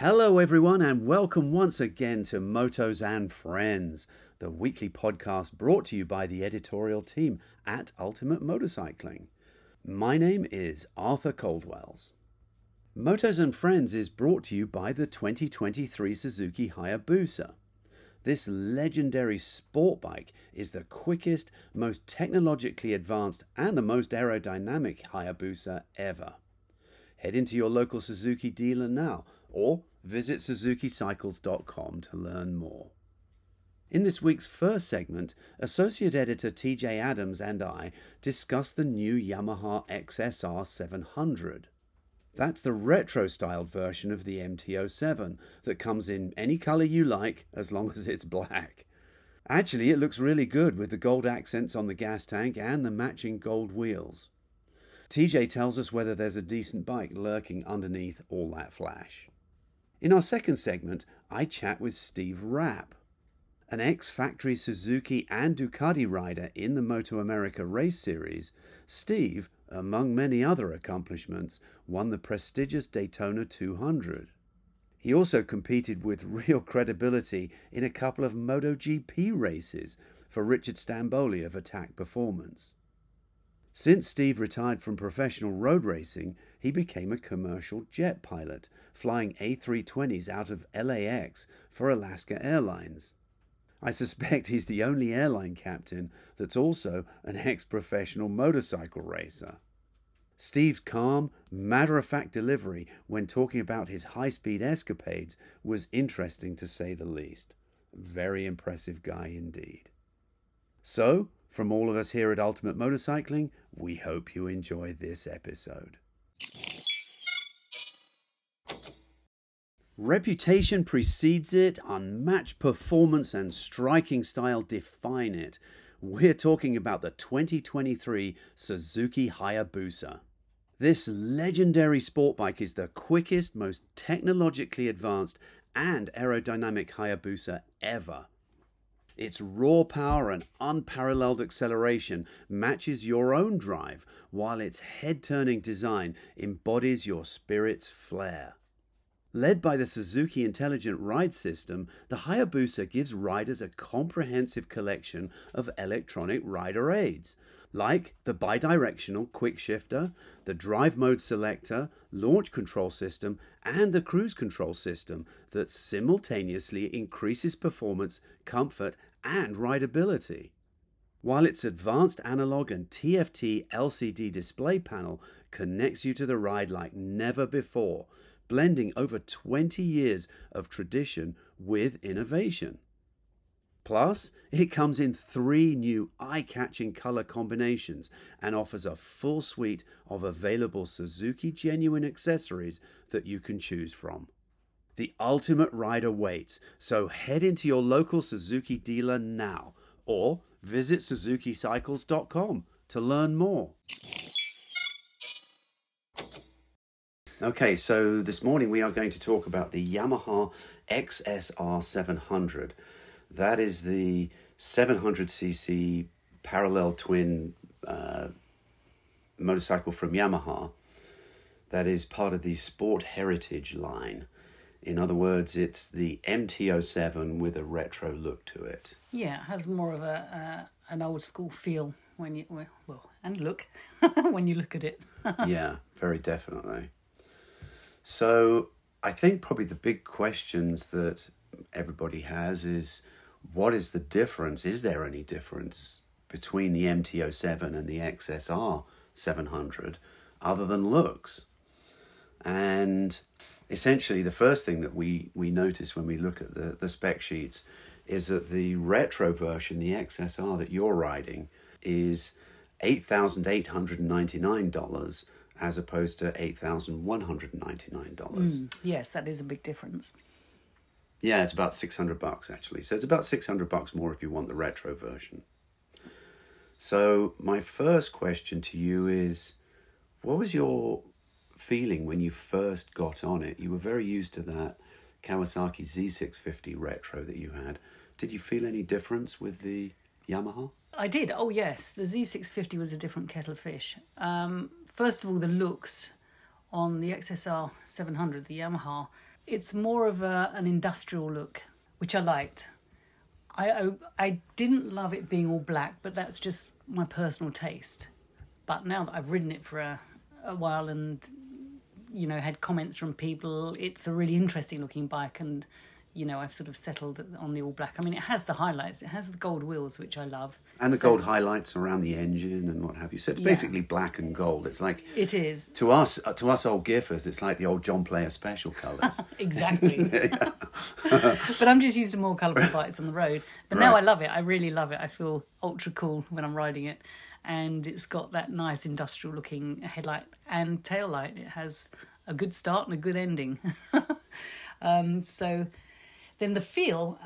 Hello everyone and welcome once again to Motos and Friends, the weekly podcast brought to you by the editorial team at Ultimate Motorcycling. My name is Arthur Coldwells. Motos and Friends is brought to you by the 2023 Suzuki Hayabusa. This legendary sport bike is the quickest, most technologically advanced and the most aerodynamic Hayabusa ever. Head into your local Suzuki dealer now, or visit SuzukiCycles.com to learn more. In this week's first segment, Associate Editor TJ Adams and I discuss the new Yamaha XSR700. That's the retro-styled version of the MT-07 that comes in any colour you like, as long as it's black. Actually, it looks really good with the gold accents on the gas tank and the matching gold wheels. TJ tells us whether there's a decent bike lurking underneath all that flash. In our second segment, I chat with Steve Rapp, an ex-factory Suzuki and Ducati rider in the Moto America race series. Steve, among many other accomplishments, won the prestigious Daytona 200. He also competed with real credibility in a couple of MotoGP races for Richard Stanboli of Attack Performance. Since Steve retired from professional road racing, he became a commercial jet pilot, flying A320s out of LAX for Alaska Airlines. I suspect he's the only airline captain that's also an ex-professional motorcycle racer. Steve's calm, matter-of-fact delivery when talking about his high-speed escapades was interesting to say the least. Very impressive guy indeed. So, from all of us here at Ultimate Motorcycling, we hope you enjoy this episode. Reputation precedes it, unmatched performance and striking style define it. We're talking about the 2023 Suzuki Hayabusa. This legendary sport bike is the quickest, most technologically advanced and aerodynamic Hayabusa ever. Its raw power and unparalleled acceleration matches your own drive, while its head-turning design embodies your spirit's flair. Led by the Suzuki Intelligent Ride system, the Hayabusa gives riders a comprehensive collection of electronic rider aids, like the bidirectional quick shifter, the drive mode selector, launch control system, and the cruise control system that simultaneously increases performance, comfort, and rideability. While its advanced analog and TFT LCD display panel connects you to the ride like never before, blending over 20 years of tradition with innovation. Plus, it comes in three new eye-catching color combinations and offers a full suite of available Suzuki genuine accessories that you can choose from. The ultimate ride awaits, so head into your local Suzuki dealer now or visit SuzukiCycles.com to learn more. Okay, so this morning we are going to talk about the Yamaha XSR700. That is the 700cc parallel twin motorcycle from Yamaha that is part of the Sport Heritage line. In other words, it's the MT-07 with a retro look to it. Yeah, it has more of an old school feel when you look at it. Yeah, very definitely. So I think probably the big questions that everybody has is, what is the difference? Is there any difference between the MT-07 and the XSR700 other than looks? And essentially the first thing that we notice when we look at the spec sheets is that the retro version, the XSR that you're riding, is $8,899 as opposed to $8,199. Yes, that is a big difference. Yeah, it's about $600 actually. So it's about $600 more if you want the retro version. So my first question to you is, what was your feeling when you first got on it? You were very used to that Kawasaki Z650 retro that you had. Did you feel any difference with the Yamaha? I did. Oh yes, the Z650 was a different kettle of fish. First of all, the looks on the XSR 700, the Yamaha, It's more of an industrial look, which I liked. I didn't love it being all black, but that's just my personal taste. But now that I've ridden it for a while and, you know, had comments from people, it's a really interesting looking bike, and, you know, I've sort of settled on the all black. I mean, it has the highlights. It has the gold wheels, which I love. And the gold highlights around the engine and what have you. So it's basically black and gold. It's like... It is. To us old Gearfers, it's like the old John Player Special colours. Exactly. But I'm just used to more colourful bikes on the road. But now I love it. I really love it. I feel ultra cool when I'm riding it. And it's got that nice industrial looking headlight and tail light. It has a good start and a good ending. So then the feel,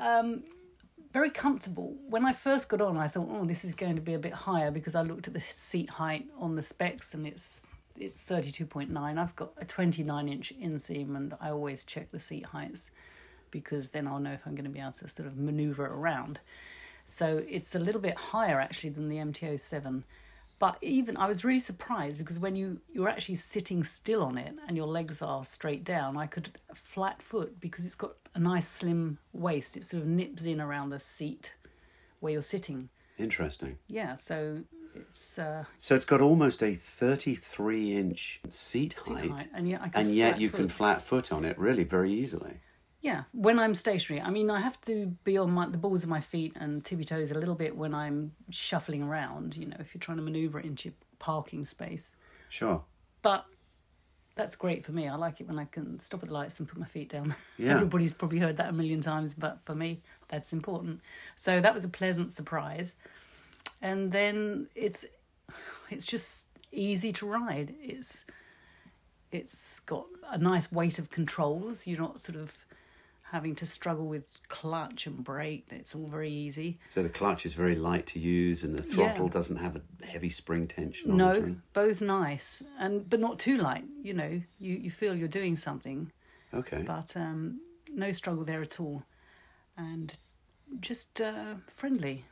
very comfortable. When I first got on, I thought, oh, this is going to be a bit higher, because I looked at the seat height on the specs and it's 32.9. I've got a 29-inch inseam, and I always check the seat heights, because then I'll know if I'm going to be able to sort of manoeuvre around. So it's a little bit higher, actually, than the MT-07. But even, I was really surprised, because when you're actually sitting still on it and your legs are straight down, I could flat foot, because it's got a nice slim waist. It sort of nips in around the seat where you're sitting. Interesting. Yeah, so it's... So it's got almost a 33-inch seat height. And yet you can flat foot on it really very easily. Yeah, when I'm stationary. I mean, I have to be on the balls of my feet and tippy toes a little bit when I'm shuffling around, you know, if you're trying to manoeuvre it into your parking space. Sure. But that's great for me. I like it when I can stop at the lights and put my feet down. Yeah. Everybody's probably heard that a million times, but for me, that's important. So that was a pleasant surprise. And then it's just easy to ride. It's got a nice weight of controls. You're not sort of having to struggle with clutch and brake. It's all very easy. So the clutch is very light to use, and the throttle doesn't have a heavy spring tension on it. No, both nice, but not too light. You know, you feel you're doing something. Okay. But no struggle there at all. And just friendly.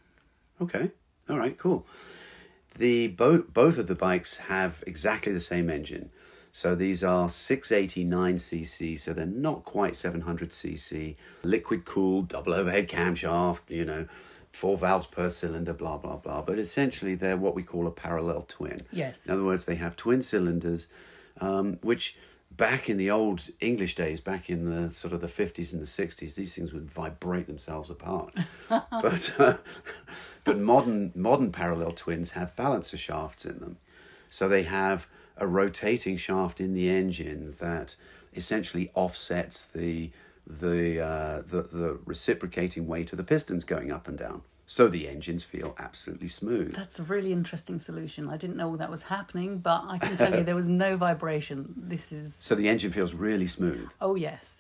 Okay. All right, cool. The both of the bikes have exactly the same engine. So these are 689cc, so they're not quite 700cc, liquid-cooled, double overhead camshaft, you know, 4 valves per cylinder, blah, blah, blah. But essentially, they're what we call a parallel twin. Yes. In other words, they have twin cylinders, which back in the old English days, back in the sort of the 50s and the 60s, these things would vibrate themselves apart. But modern parallel twins have balancer shafts in them. So they have a rotating shaft in the engine that essentially offsets the reciprocating weight of the pistons going up and down, so the engines feel absolutely smooth. That's a really interesting solution. I didn't know that was happening, but I can tell you there was no vibration. So the engine feels really smooth. Oh yes,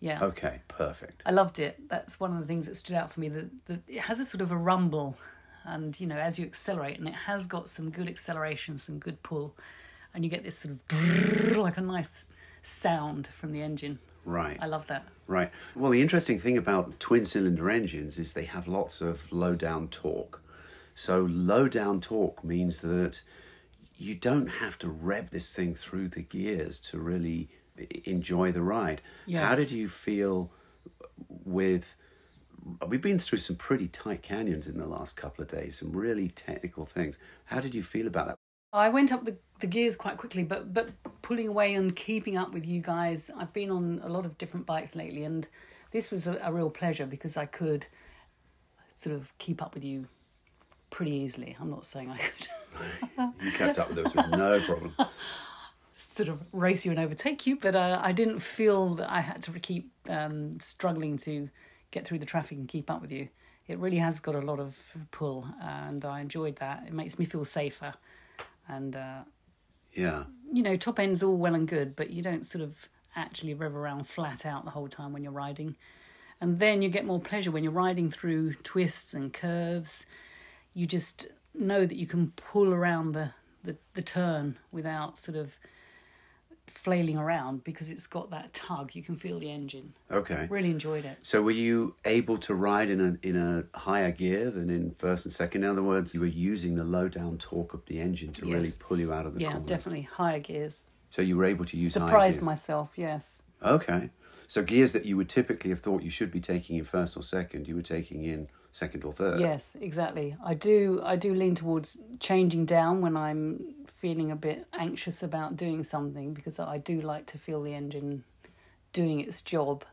yeah. Okay, perfect. I loved it. That's one of the things that stood out for me. That it has a sort of a rumble, and you know, as you accelerate, and it has got some good acceleration, some good pull. And you get this sort of like a nice sound from the engine. Right. I love that. Right. Well, the interesting thing about twin-cylinder engines is they have lots of low-down torque. So low-down torque means that you don't have to rev this thing through the gears to really enjoy the ride. Yes. How did you feel with... We've been through some pretty tight canyons in the last couple of days, some really technical things. How did you feel about that? I went up the gears quite quickly, but pulling away and keeping up with you guys. I've been on a lot of different bikes lately, and this was a real pleasure, because I could sort of keep up with you pretty easily. I'm not saying I could. You kept up with us with no problem. Sort of race you and overtake you, but I didn't feel that I had to keep struggling to get through the traffic and keep up with you. It really has got a lot of pull, and I enjoyed that. It makes me feel safer. And, you know, top end's all well and good, but you don't sort of actually rev around flat out the whole time when you're riding. And then you get more pleasure when you're riding through twists and curves. You just know that you can pull around the turn without sort of flailing around, because it's got that tug. You can feel the engine. Okay. Really enjoyed it. So were you able to ride in a higher gear than in first and second? In other words, you were using the low down torque of the engine to really pull you out of the corners. Yeah, definitely higher gears. So you were able to use higher gears. Surprised myself, yes. Okay. So gears that you would typically have thought you should be taking in first or second, you were taking in second or third. Yes, exactly. I do lean towards changing down when I'm feeling a bit anxious about doing something, because I do like to feel the engine doing its job.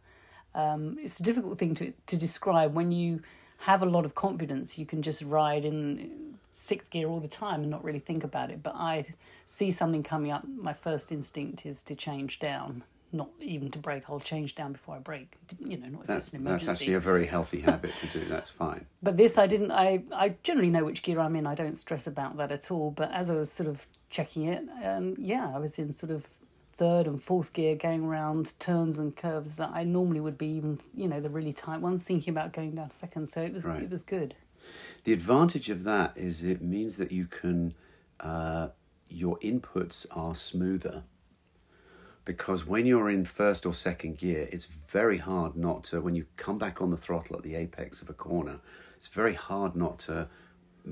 It's a difficult thing to describe. When you have a lot of confidence, you can just ride in sixth gear all the time and not really think about it. But I see something coming up, my first instinct is to change down. Not even to brake, I'll change down before I brake. You know, not if it's an emergency. That's actually a very healthy habit to do, that's fine. But this, I generally know which gear I'm in, I don't stress about that at all. But as I was sort of checking it, I was in sort of third and fourth gear going around turns and curves that I normally would be even, you know, the really tight ones, thinking about going down second. So it was right. It was good. The advantage of that is it means that you can, your inputs are smoother. Because when you're in first or second gear, it's very hard not to, when you come back on the throttle at the apex of a corner, it's very hard not to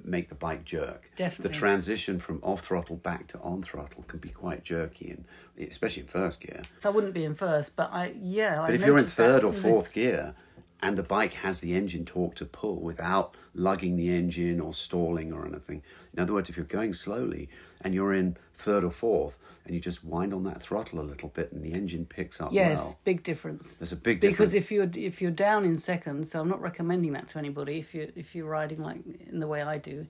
make the bike jerk. Definitely. The transition from off throttle back to on throttle can be quite jerky, and especially in first gear. So I wouldn't be in first, but But if you're in third or fourth gear and the bike has the engine torque to pull without lugging the engine or stalling or anything. In other words, if you're going slowly and you're in third or fourth, and you just wind on that throttle a little bit and the engine picks up well. Yes, big difference. There's a big difference. Because if you're down in second, so I'm not recommending that to anybody, if you're riding like in the way I do,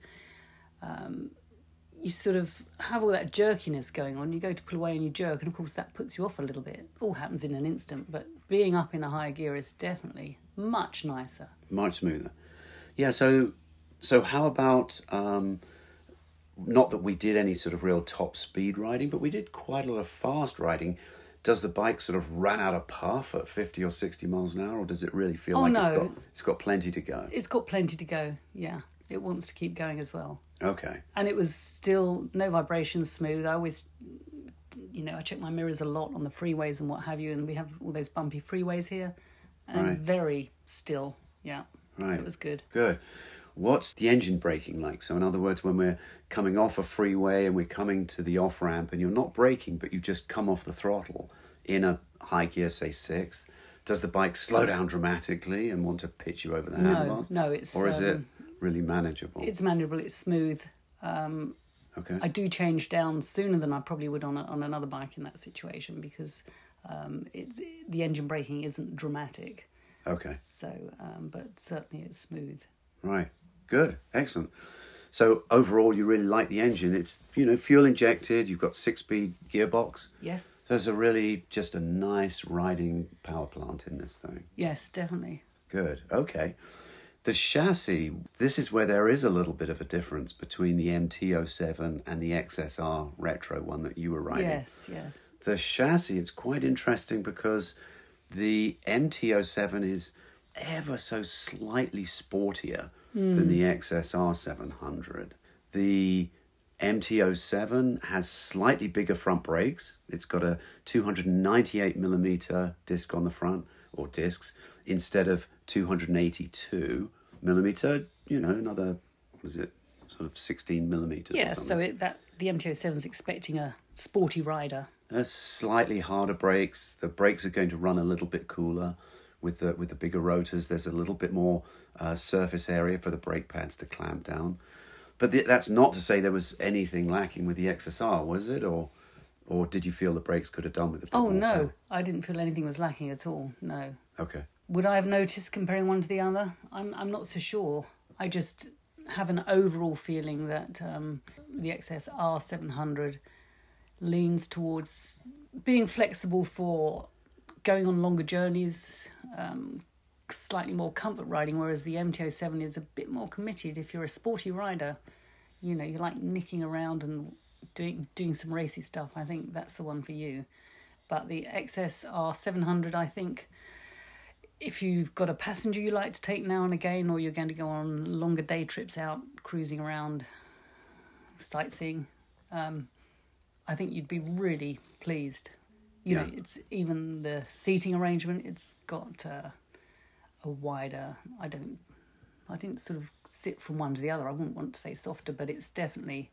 you sort of have all that jerkiness going on. You go to pull away and you jerk, and of course that puts you off a little bit. It all happens in an instant, but being up in a higher gear is definitely much nicer. Much smoother. Yeah, so how about... not that we did any sort of real top speed riding, but we did quite a lot of fast riding. Does the bike sort of run out of puff at 50 or 60 miles an hour, or does it really feel it's got plenty to go? It's got plenty to go, yeah. It wants to keep going as well. Okay. And it was still no vibrations, smooth. I always, I check my mirrors a lot on the freeways and what have you, and we have all those bumpy freeways here. And right. Very still, yeah. Right. It was good. Good. What's the engine braking like? So in other words, when we're coming off a freeway and we're coming to the off-ramp and you're not braking, but you just come off the throttle in a high gear, say sixth, does the bike slow down dramatically and want to pitch you over the handlebars? No, it's... Or is it really manageable? It's manageable, it's smooth. Okay. I do change down sooner than I probably would on another bike in that situation, because the engine braking isn't dramatic. Okay. So, but certainly it's smooth. Right. Good, excellent. So overall, you really like the engine. It's, fuel injected. You've got 6-speed gearbox. Yes. So it's just a nice riding power plant in this thing. Yes, definitely. Good, okay. The chassis, this is where there is a little bit of a difference between the MT-07 and the XSR retro one that you were riding. Yes. The chassis, it's quite interesting because the MT-07 is ever so slightly sportier than the XSR700. The MT-07 has slightly bigger front brakes. It's got a 298mm disc on the front, or discs, instead of 282mm, another, 16mm. Yeah, so the MT-07 is expecting a sporty rider. Slightly harder brakes. The brakes are going to run a little bit cooler. With the bigger rotors, there's a little bit more surface area for the brake pads to clamp down. But that's not to say there was anything lacking with the XSR, was it? Or did you feel the brakes could have done with the... Oh, no. Power? I didn't feel anything was lacking at all, no. Okay. Would I have noticed comparing one to the other? I'm not so sure. I just have an overall feeling that the XSR 700 leans towards being flexible for... going on longer journeys, slightly more comfort riding, whereas the MT-07 is a bit more committed. If you're a sporty rider, you like nicking around and doing some racy stuff. I think that's the one for you. But the XSR 700, I think, if you've got a passenger you like to take now and again, or you're going to go on longer day trips out, cruising around, sightseeing, I think you'd be really pleased. It's even the seating arrangement. It's got a wider... I didn't sort of sit from one to the other. I wouldn't want to say softer, but it's definitely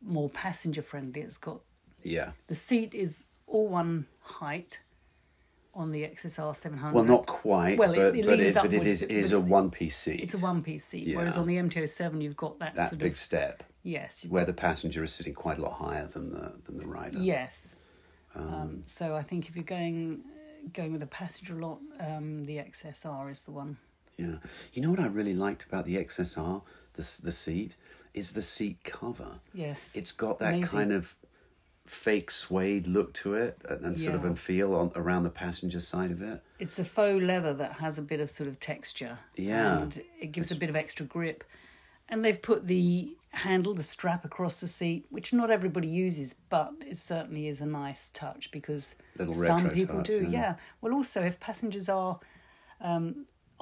more passenger friendly. It's got... The seat is all one height, on the XSR700. Well, not quite, well, it is a one-piece seat. It's a one-piece seat, yeah. Whereas on the MT-07 you've got that sort of... That big step. Yes. Where the passenger is sitting quite a lot higher than the rider. Yes. So I think if you're going with a passenger a lot, the XSR is the one. Yeah. You know what I really liked about the XSR, the seat, is the seat cover. Yes. It's got that amazing kind of fake suede look to it and sort of and feel around the passenger side of it. It's a faux leather that has a bit of sort of texture. Yeah. And it gives a bit of extra grip. And they've put the handle, the strap across the seat, which not everybody uses, but it certainly is a nice touch because some people do. Yeah. Well, also, if passengers are on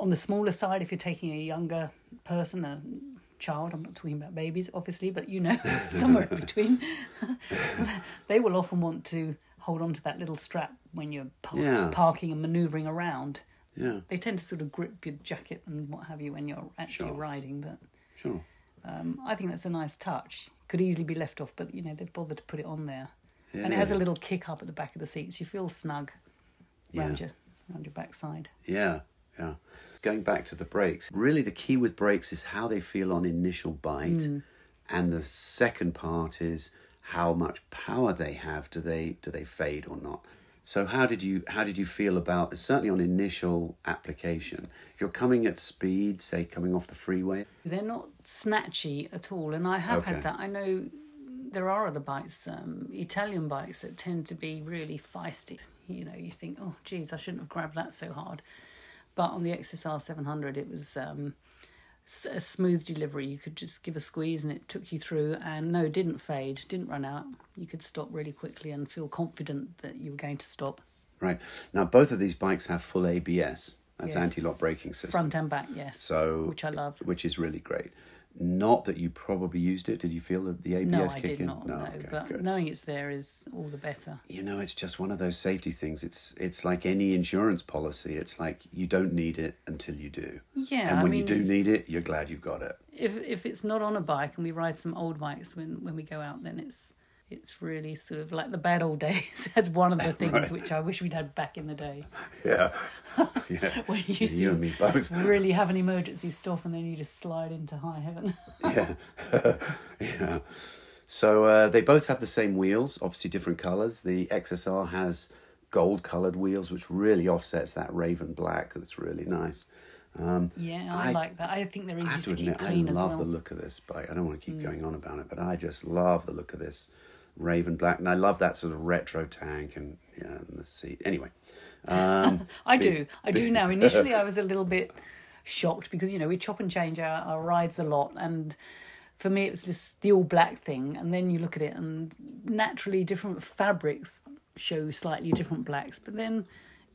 the smaller side, if you're taking a younger person, a child, I'm not talking about babies, obviously, but, somewhere in between, they will often want to hold on to that little strap when you're parking and manoeuvring around. Yeah. They tend to sort of grip your jacket and what have you when you're actually riding, but... Sure. I think that's a nice touch. Could easily be left off, but they've bothered to put it on there. Yeah. And it has a little kick up at the back of the seat, so you feel snug around your backside. Yeah, yeah. Going back to the brakes, really the key with brakes is how they feel on initial bite, and the second part is how much power they have. Do they fade or not? So how did you feel about, certainly on initial application, if you're coming at speed, say coming off the freeway? They're not snatchy at all, and I have had that. I know there are other bikes, Italian bikes, that tend to be really feisty. You think, oh, geez, I shouldn't have grabbed that so hard. But on the XSR 700, it was a smooth delivery. You could just give a squeeze and it took you through, and no, didn't fade, didn't run out. You could stop really quickly and feel confident that you were going to stop. Right. Now, both of these bikes have full ABS. That's anti-lock braking system. Front and back, yes. So, which I love. Which is really great. Not that you probably used it. Did you feel the ABS kick in? No, I did not, no, okay, but good. Knowing it's there is all the better. It's just one of those safety things. It's like any insurance policy. It's like you don't need it until you do. Yeah, and when you do need it, you're glad you've got it. If it's not on a bike, and we ride some old bikes when we go out, then it's really sort of like the bad old days. That's one of the things which I wish we'd had back in the day. Yeah. Yeah. When you and me both really have an emergency stop and then you just slide into high heaven. Yeah. Yeah. So they both have the same wheels, obviously different colours. The XSR has gold-coloured wheels, which really offsets that raven black. That's really nice. I like that. I think they're easy to keep clean as well. I love the look of this bike. I don't want to keep going on about it, but I just love the look of this raven black, and I love that sort of retro tank and the seat. Anyway, I do now. Initially, I was a little bit shocked because we chop and change our rides a lot, and for me it was just the all black thing. And then you look at it, and naturally different fabrics show slightly different blacks. But then,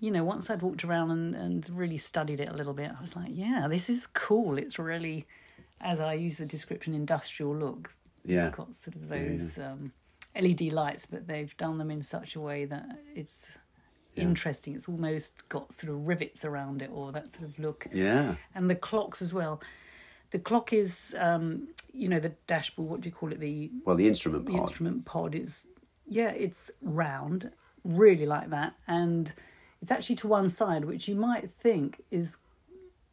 once I'd walked around and really studied it a little bit, I was like, yeah, this is cool. It's really, as I use the description, industrial look. Yeah, you've got sort of those. Yeah. LED lights, but they've done them in such a way that it's interesting. It's almost got sort of rivets around it, or that sort of look. Yeah. And the clocks as well. The clock is, the dashboard, what do you call it? The instrument pod. The instrument pod is, it's round, really like that. And it's actually to one side, which you might think is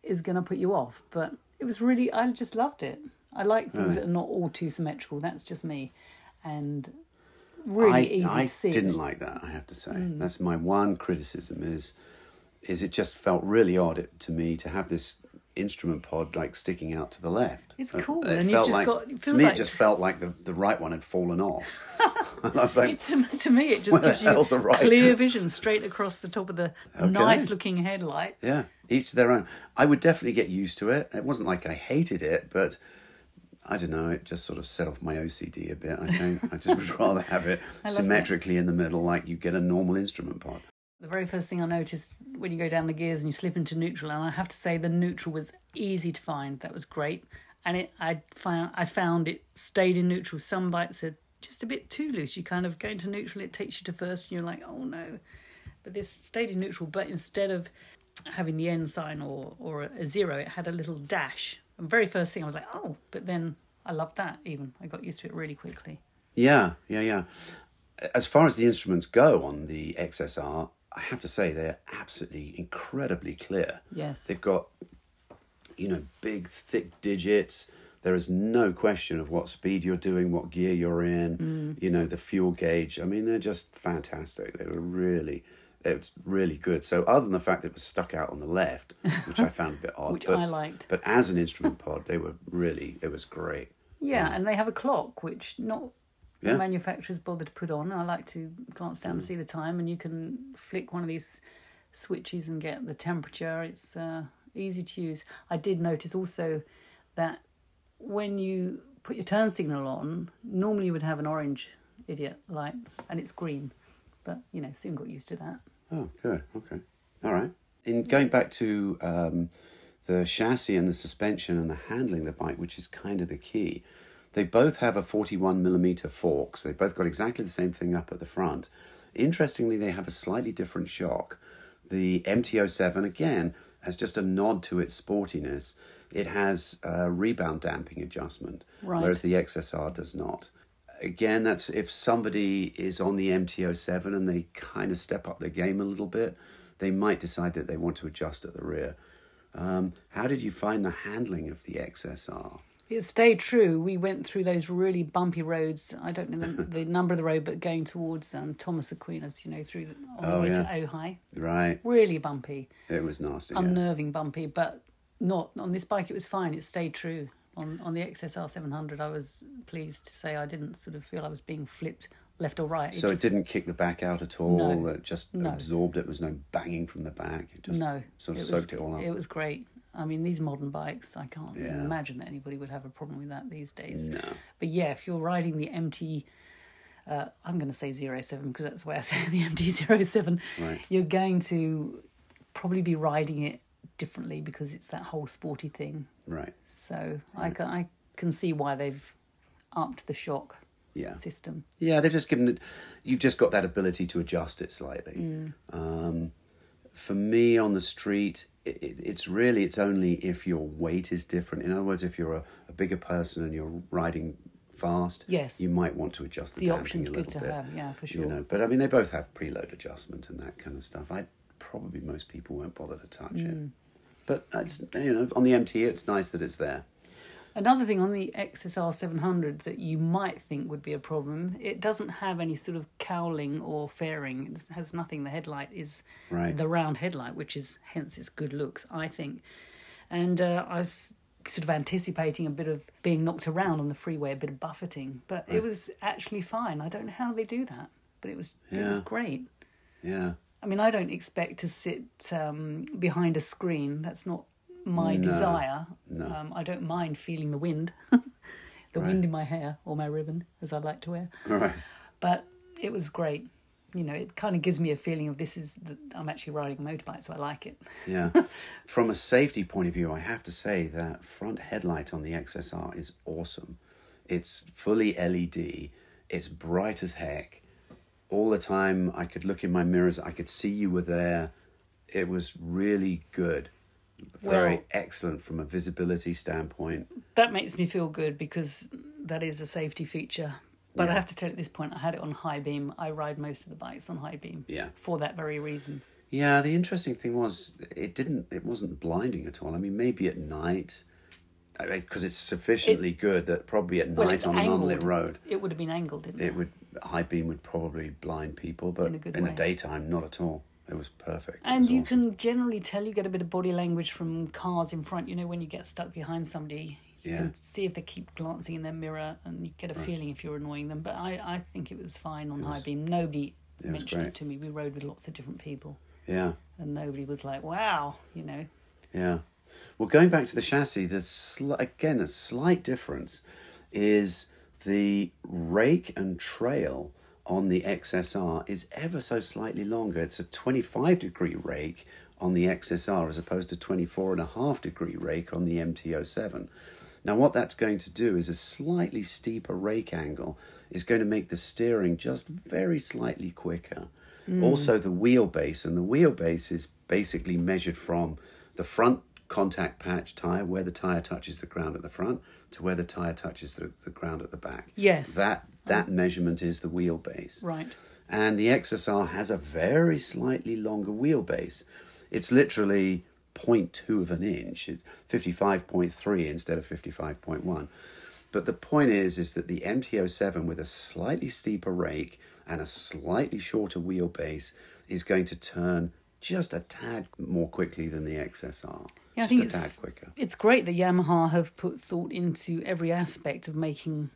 going to put you off. But it was really, I just loved it. I like things that are not all too symmetrical. That's just me. And really easy to see. I didn't like that, I have to say. That's my one criticism is it just felt really odd to me to have this instrument pod like sticking out to the left. It's cool. It just felt like the right one had fallen off. And I was like, to me it just gives you clear vision straight across the top of the nice looking headlight. Yeah, each to their own. I would definitely get used to it. It wasn't like I hated it, but... I don't know, it just sort of set off my OCD a bit, I think. I just would rather have it symmetrically in the middle, like you get a normal instrument pod. The very first thing I noticed when you go down the gears and you slip into neutral, and I have to say the neutral was easy to find. That was great. And I found it stayed in neutral. Some bikes are just a bit too loose. You kind of go into neutral, it takes you to first, and you're like, oh no. But this stayed in neutral, but instead of having the end sign or a zero, it had a little dash. And very first thing I was like, oh, but then I loved that even. I got used to it really quickly. Yeah. As far as the instruments go on the XSR, I have to say, they're absolutely incredibly clear. Yes. They've got, you know, big, thick digits. There is no question of what speed you're doing, what gear you're in, you know, the fuel gauge. I mean, they're just fantastic. They were really... It's really good. So other than the fact that it was stuck out on the left, which I found a bit odd. Which I liked. But as an instrument pod, they were really, it was great. Yeah, and they have a clock, which not the manufacturers bother to put on. I like to glance down and see the time, and you can flick one of these switches and get the temperature. It's easy to use. I did notice also that when you put your turn signal on, normally you would have an orange idiot light, and it's green. But, you know, soon got used to that. Oh, good. Okay. All right. In going back to the chassis and the suspension and the handling of the bike, which is kind of the key, they both have a 41mm fork, so they've both got exactly the same thing up at the front. Interestingly, they have a slightly different shock. The MT-07, again, has just a nod to its sportiness. It has rebound damping adjustment, whereas the XSR does not. Again, that's if somebody is on the MT-07 and they kind of step up their game a little bit, they might decide that they want to adjust at the rear. How did you find the handling of the XSR? It stayed true. We went through those really bumpy roads. I don't know the number of the road, but going towards Thomas Aquinas, you know, through to Ojai. Right. Really bumpy. It was nasty. Unnerving bumpy, but not on this bike. It was fine. It stayed true. On the XSR 700, I was pleased to say I didn't sort of feel I was being flipped left or right. So it didn't kick the back out at all? No, it just absorbed it? There was no banging from the back? It just soaked it all up? It was great. I mean, these modern bikes, I can't imagine that anybody would have a problem with that these days. No. But yeah, if you're riding the MT... I'm going to say 07 because that's the way I say it, the MT-07. Right. You're going to probably be riding it differently because it's that whole sporty thing. Right. So I can see why they've upped the shock system. Yeah, they've just given it... You've just got that ability to adjust it slightly. For me, on the street, it's really... It's only if your weight is different. In other words, if you're a bigger person and you're riding fast, you might want to adjust the damping a little bit. The option's good to have, yeah, for sure. You know, but, I mean, they both have preload adjustment and that kind of stuff. Probably most people won't bother to touch it. But, it's, you know, on the MT, it's nice that it's there. Another thing on the XSR 700 that you might think would be a problem, it doesn't have any sort of cowling or fairing. It has nothing. The headlight is the round headlight, which is hence its good looks, I think. And I was sort of anticipating a bit of being knocked around on the freeway, a bit of buffeting. But it was actually fine. I don't know how they do that, but it was great. Yeah. I mean, I don't expect to sit behind a screen. That's not my desire. No. I don't mind feeling the wind, wind in my hair or my ribbon, as I like to wear. Right. But it was great. You know, it kind of gives me a feeling of I'm actually riding a motorbike, so I like it. Yeah. From a safety point of view, I have to say that front headlight on the XSR is awesome. It's fully LED. It's bright as heck. All the time I could look in my mirrors, I could see you were there. It was really good. Very excellent from a visibility standpoint. That makes me feel good because that is a safety feature. But I have to tell you at this point, I had it on high beam. I ride most of the bikes on high beam for that very reason. Yeah, the interesting thing was it wasn't blinding at all. I mean, maybe at night... Because it's sufficiently good that probably at night on an unlit road... It would have been angled, didn't it? High beam would probably blind people, but in the daytime, not at all. It was perfect. And you can generally tell you get a bit of body language from cars in front. You know, when you get stuck behind somebody, you can see if they keep glancing in their mirror and you get a feeling if you're annoying them. But I think it was fine on high beam. Nobody mentioned it to me. We rode with lots of different people. Yeah. And nobody was like, wow, you know. Yeah. Well, going back to the chassis, a slight difference is the rake and trail on the XSR is ever so slightly longer. It's a 25-degree rake on the XSR as opposed to 24.5-degree rake on the MT-07. Now, what that's going to do is a slightly steeper rake angle is going to make the steering just very slightly quicker. Also, the wheelbase, and the wheelbase is basically measured from the front contact patch tyre, where the tyre touches the ground at the front, to where the tyre touches the ground at the back. Yes. That measurement is the wheelbase. Right. and the XSR has a very slightly longer wheelbase. It's literally 0.2 of an inch. It's 55.3 instead of 55.1. But the point is that the MT-07 with a slightly steeper rake and a slightly shorter wheelbase is going to turn just a tad more quickly than the XSR. Yeah, I think just a tad quicker. It's great that Yamaha have put thought into every aspect of making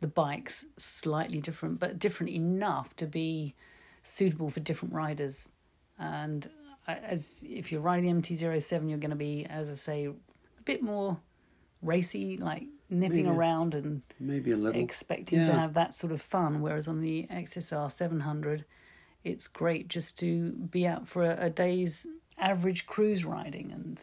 the bikes slightly different, but different enough to be suitable for different riders. And as if you're riding MT-07, you're going to be, as I say, a bit more racy, like nipping around and maybe a little expected to have that sort of fun. Whereas on the XSR 700, it's great just to be out for a day's average cruise riding and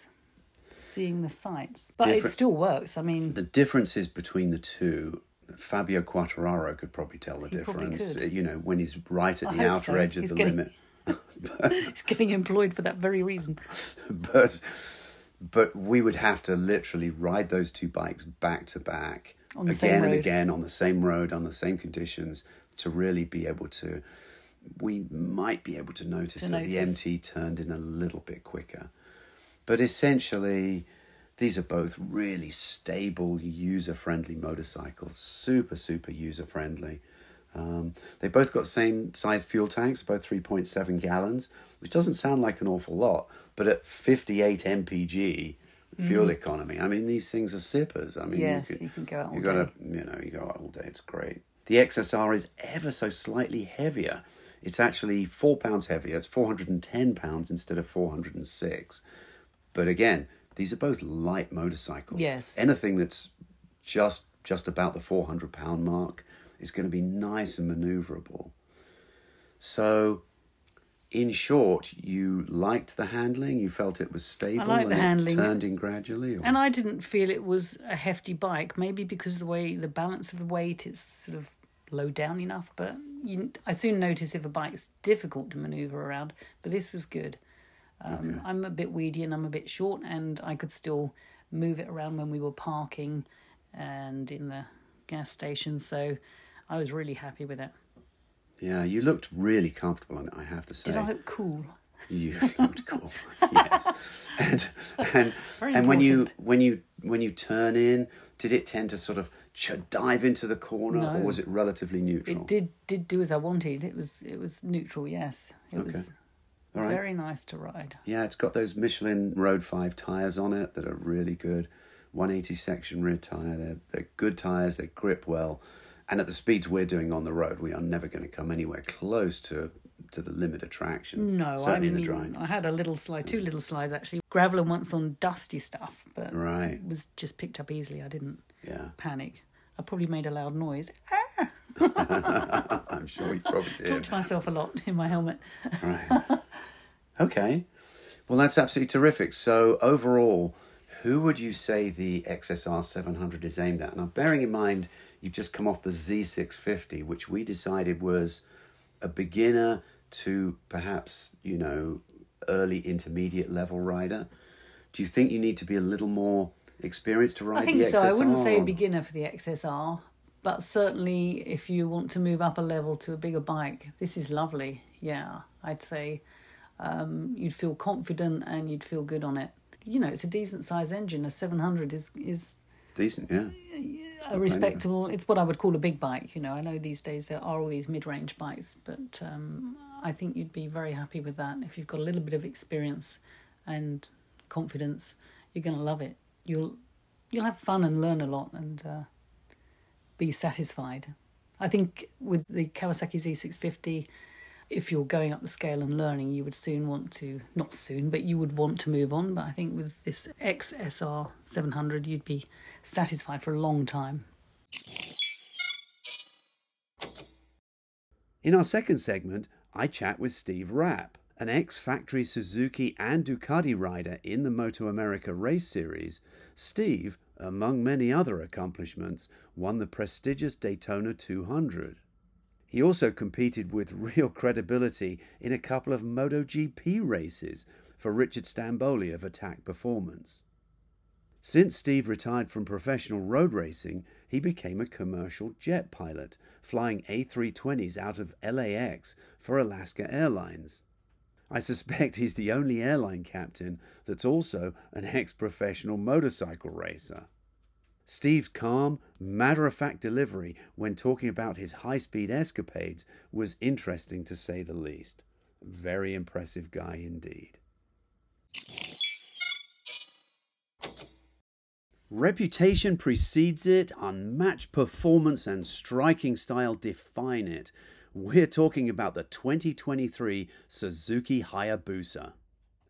seeing the sights. But it still works. I mean, the differences between the two. Fabio Quartararo could probably tell the difference, you know, when he's right at the outer edge of the limit. He's getting employed for that very reason. But we would have to literally ride those two bikes back to back again and again on the same road, on the same conditions to really be able to... We might be able to notice that the MT turned in a little bit quicker. But essentially... These are both really stable, user-friendly motorcycles, super, super user-friendly. They both got same size fuel tanks, both 3.7 gallons, which doesn't sound like an awful lot, but at 58 mpg fuel economy, I mean, these things are sippers. I mean, yes, you can go out all day. You go out all day, it's great. The XSR is ever so slightly heavier. It's actually 4 pounds heavier. It's 410 pounds instead of 406. But again... These are both light motorcycles. Yes. Anything that's just about the 400 pound mark is going to be nice and maneuverable. So, in short, you liked the handling? You felt it was stable? I liked the handling. Turned in gradually? Or? And I didn't feel it was a hefty bike, maybe because of the way, the balance of the weight, it's sort of low down enough. But I soon notice if a bike's difficult to maneuver around, but this was good. Okay. I'm a bit weedy and I'm a bit short, and I could still move it around when we were parking and in the gas station, so I was really happy with it. Yeah, you looked really comfortable on it, I have to say. Did I look cool? You looked cool, yes. And when you turn in, did it tend to sort of dive into the corner, or was it relatively neutral? It did do as I wanted. It was neutral, yes. It was... All right. Very nice to ride. Yeah, it's got those Michelin Road 5 tyres on it that are really good. 180 section rear tyre. They're good tyres. They grip well. And at the speeds we're doing on the road, we are never going to come anywhere close to the limit of traction. No, certainly in the dry. I had two little slides actually. Graveling once on dusty stuff, but it was just picked up easily. I didn't panic. I probably made a loud noise. I'm sure you probably did. Talk to myself a lot in my helmet. Right. Okay. Well, that's absolutely terrific. So overall, who would you say the XSR 700 is aimed at? Now, bearing in mind, you've just come off the Z650, which we decided was a beginner to perhaps, early intermediate level rider. Do you think you need to be a little more experienced to ride the XSR? I think so. I wouldn't say a beginner for the XSR. But certainly, if you want to move up a level to a bigger bike, this is lovely. Yeah, I'd say you'd feel confident and you'd feel good on it. It's a decent size engine. A 700 is decent, a respectable. It's what I would call a big bike. I know these days there are all these mid-range bikes, but I think you'd be very happy with that. If you've got a little bit of experience and confidence, you're going to love it. You'll have fun and learn a lot and. Be satisfied. I think with the Kawasaki Z650, if you're going up the scale and learning, you would you would want to move on. But I think with this XSR 700, you'd be satisfied for a long time. In our second segment, I chat with Steve Rapp, an ex-factory Suzuki and Ducati rider in the Moto America race series. Steve, among many other accomplishments, won the prestigious Daytona 200. He also competed with real credibility in a couple of MotoGP races for Richard Stanboli of Attack Performance. Since Steve retired from professional road racing, he became a commercial jet pilot, flying A320s out of LAX for Alaska Airlines. I suspect he's the only airline captain that's also an ex-professional motorcycle racer. Steve's calm, matter-of-fact delivery when talking about his high-speed escapades was interesting to say the least. Very impressive guy indeed. Reputation precedes it, unmatched performance and striking style define it. We're talking about the 2023 Suzuki Hayabusa.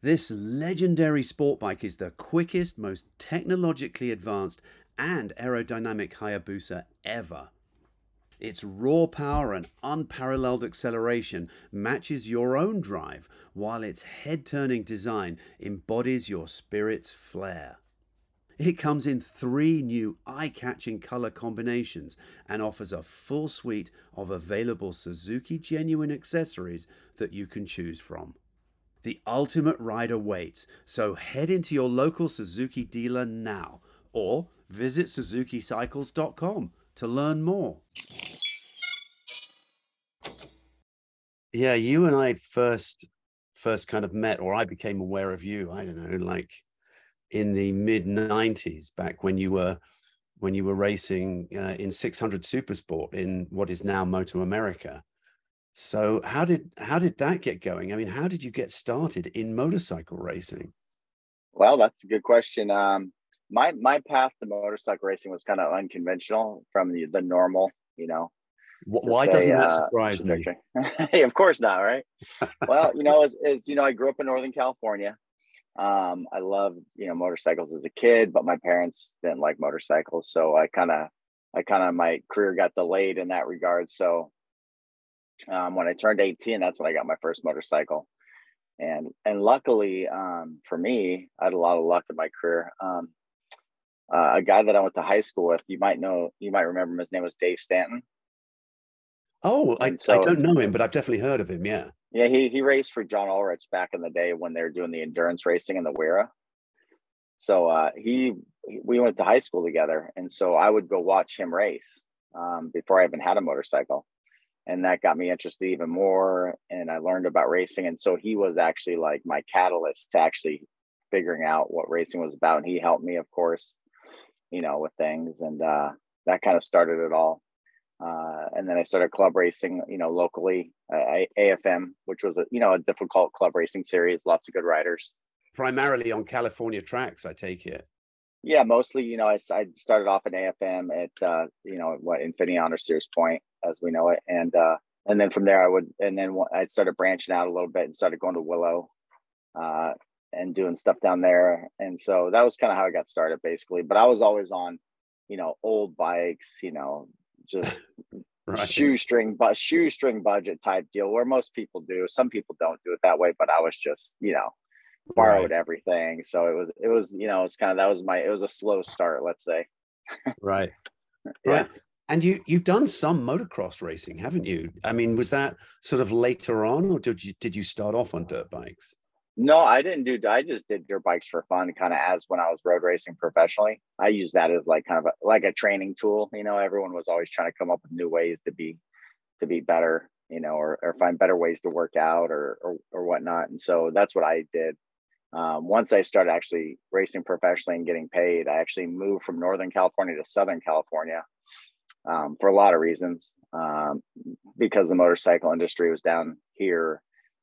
This legendary sport bike is the quickest, most technologically advanced and aerodynamic Hayabusa ever. Its raw power and unparalleled acceleration matches your own drive, while its head-turning design embodies your spirit's flair. It comes in three new eye-catching color combinations and offers a full suite of available Suzuki genuine accessories that you can choose from. The ultimate ride awaits, so head into your local Suzuki dealer now or visit SuzukiCycles.com to learn more. Yeah, you and I first kind of met, or I became aware of you, I don't know, like in the mid 90s, back when you were racing in 600 Supersport in what is now Moto America. So how did that get going? I mean, how did you get started in motorcycle racing? Well, that's a good question. My path to motorcycle racing was kind of unconventional from the normal, you know. Why doesn't that surprise me? Hey, of course not, right? Well, you know, as you know, I grew up in Northern California. I loved, you know, motorcycles as a kid, but my parents didn't like motorcycles. So I kind of, my career got delayed in that regard. So, when I turned 18, that's when I got my first motorcycle. And luckily, for me, I had a lot of luck in my career. A guy that I went to high school with, you might remember him, his name was Dave Stanton. Oh, I don't know him, but I've definitely heard of him. Yeah. Yeah, he raced for John Ulrich back in the day when they were doing the endurance racing in the WERA. So we went to high school together. And so I would go watch him race before I even had a motorcycle. And that got me interested even more. And I learned about racing. And so he was actually like my catalyst to actually figuring out what racing was about. And he helped me, of course, you know, with things. And that kind of started it all. And then I started club racing, you know, locally, AFM, which was, a difficult club racing series, lots of good riders. Primarily on California tracks, I take it. Yeah, mostly, you know, I started off in AFM at, Infineon or Sears Point, as we know it. And then from there I started branching out a little bit and started going to Willow, and doing stuff down there. And so that was kind of how I got started basically, but I was always on, you know, old bikes, you know, just right. shoestring budget type deal where most people do. Some people don't do it that way, but I was just, you know, borrowed everything. So it was, you know, it's kind of, it was a slow start, let's say. Right. Yeah. Right. And you've done some motocross racing, haven't you? I mean, was that sort of later on, or did you start off on dirt bikes? No, I just did dirt bikes for fun, kind of as when I was road racing professionally. I used that as like kind of a training tool. You know, everyone was always trying to come up with new ways to be better, you know, or find better ways to work out or whatnot. And so that's what I did. Once I started actually racing professionally and getting paid, I actually moved from Northern California to Southern California for a lot of reasons, because the motorcycle industry was down here.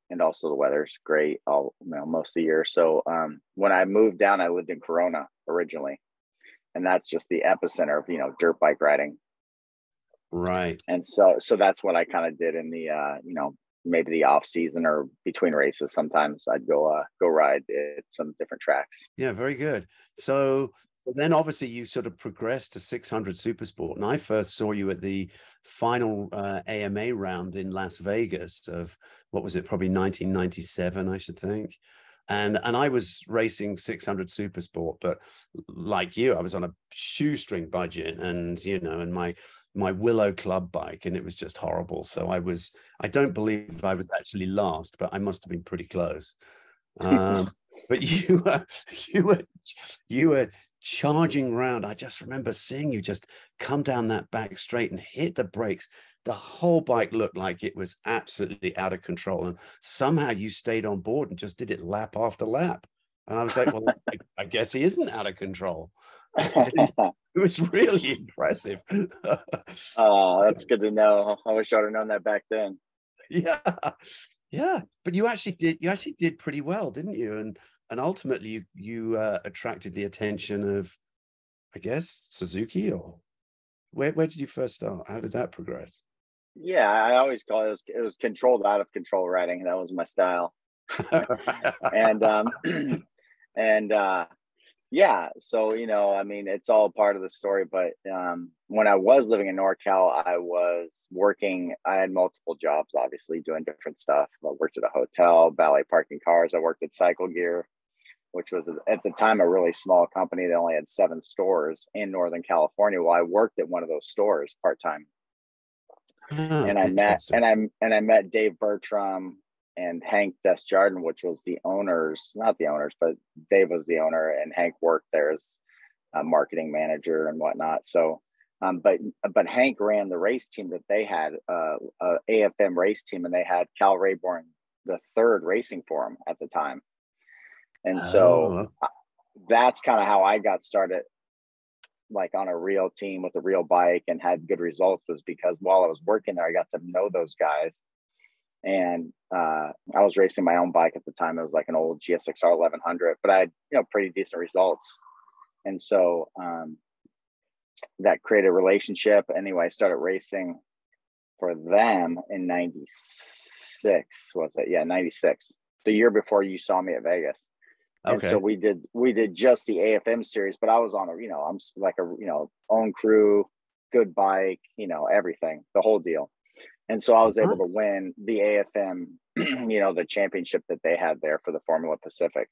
And also the weather's great most of the year. So when I moved down, I lived in Corona originally. And that's just the epicenter of, you know, dirt bike riding. Right. And so that's what I kind of did in the, maybe the off season or between races. Sometimes I'd go ride at some different tracks. Yeah, very good. So then obviously you sort of progressed to 600 Supersport. And I first saw you at the final AMA round in Las Vegas of, what was it, probably 1997, I should think. And I was racing 600 Supersport, but like you, I was on a shoestring budget and, you know, and my Willow club bike, and it was just horrible. So I don't believe I was actually last, but I must have been pretty close. But you were charging round. I just remember seeing you just come down that back straight and hit the brakes. The whole bike looked like it was absolutely out of control. And somehow you stayed on board and just did it lap after lap. And I was like, well, I guess he isn't out of control. It was really impressive. Oh, that's good to know. I wish I would have known that back then. Yeah. Yeah. But you actually did pretty well, didn't you? And ultimately you attracted the attention of, I guess, Suzuki, or where did you first start? How did that progress? Yeah, I always call it was controlled out of control riding. That was my style. Yeah, so, you know, I mean, it's all part of the story, but when I was living in NorCal, I was working, I had multiple jobs, obviously, doing different stuff. I worked at a hotel, valet parking cars. I worked at Cycle Gear, which was at the time a really small company. They only had 7 stores in Northern California. Well, I worked at one of those stores part-time. Oh, and I met Dave Bertram and Hank Desjardins, which was the owners, not the owners, but Dave was the owner and Hank worked there as a marketing manager and whatnot. So, but Hank ran the race team that they had, a AFM race team, and they had Cal Rayborn III racing for him at the time. And so that's kind of how I got started, like on a real team with a real bike, and had good results, was because while I was working there, I got to know those guys. And I was racing my own bike at the time. It was like an old GSXR 1100, but I had, you know, pretty decent results. And so that created a relationship. Anyway, I started racing for them in 96, was it? Yeah, 96, the year before you saw me at Vegas. Okay. And so we did just the AFM series, but I was on a, you know, I'm like a, you know, own crew, good bike, you know, everything, the whole deal. And so I was able to win the AFM, you know, the championship that they had there for the Formula Pacific.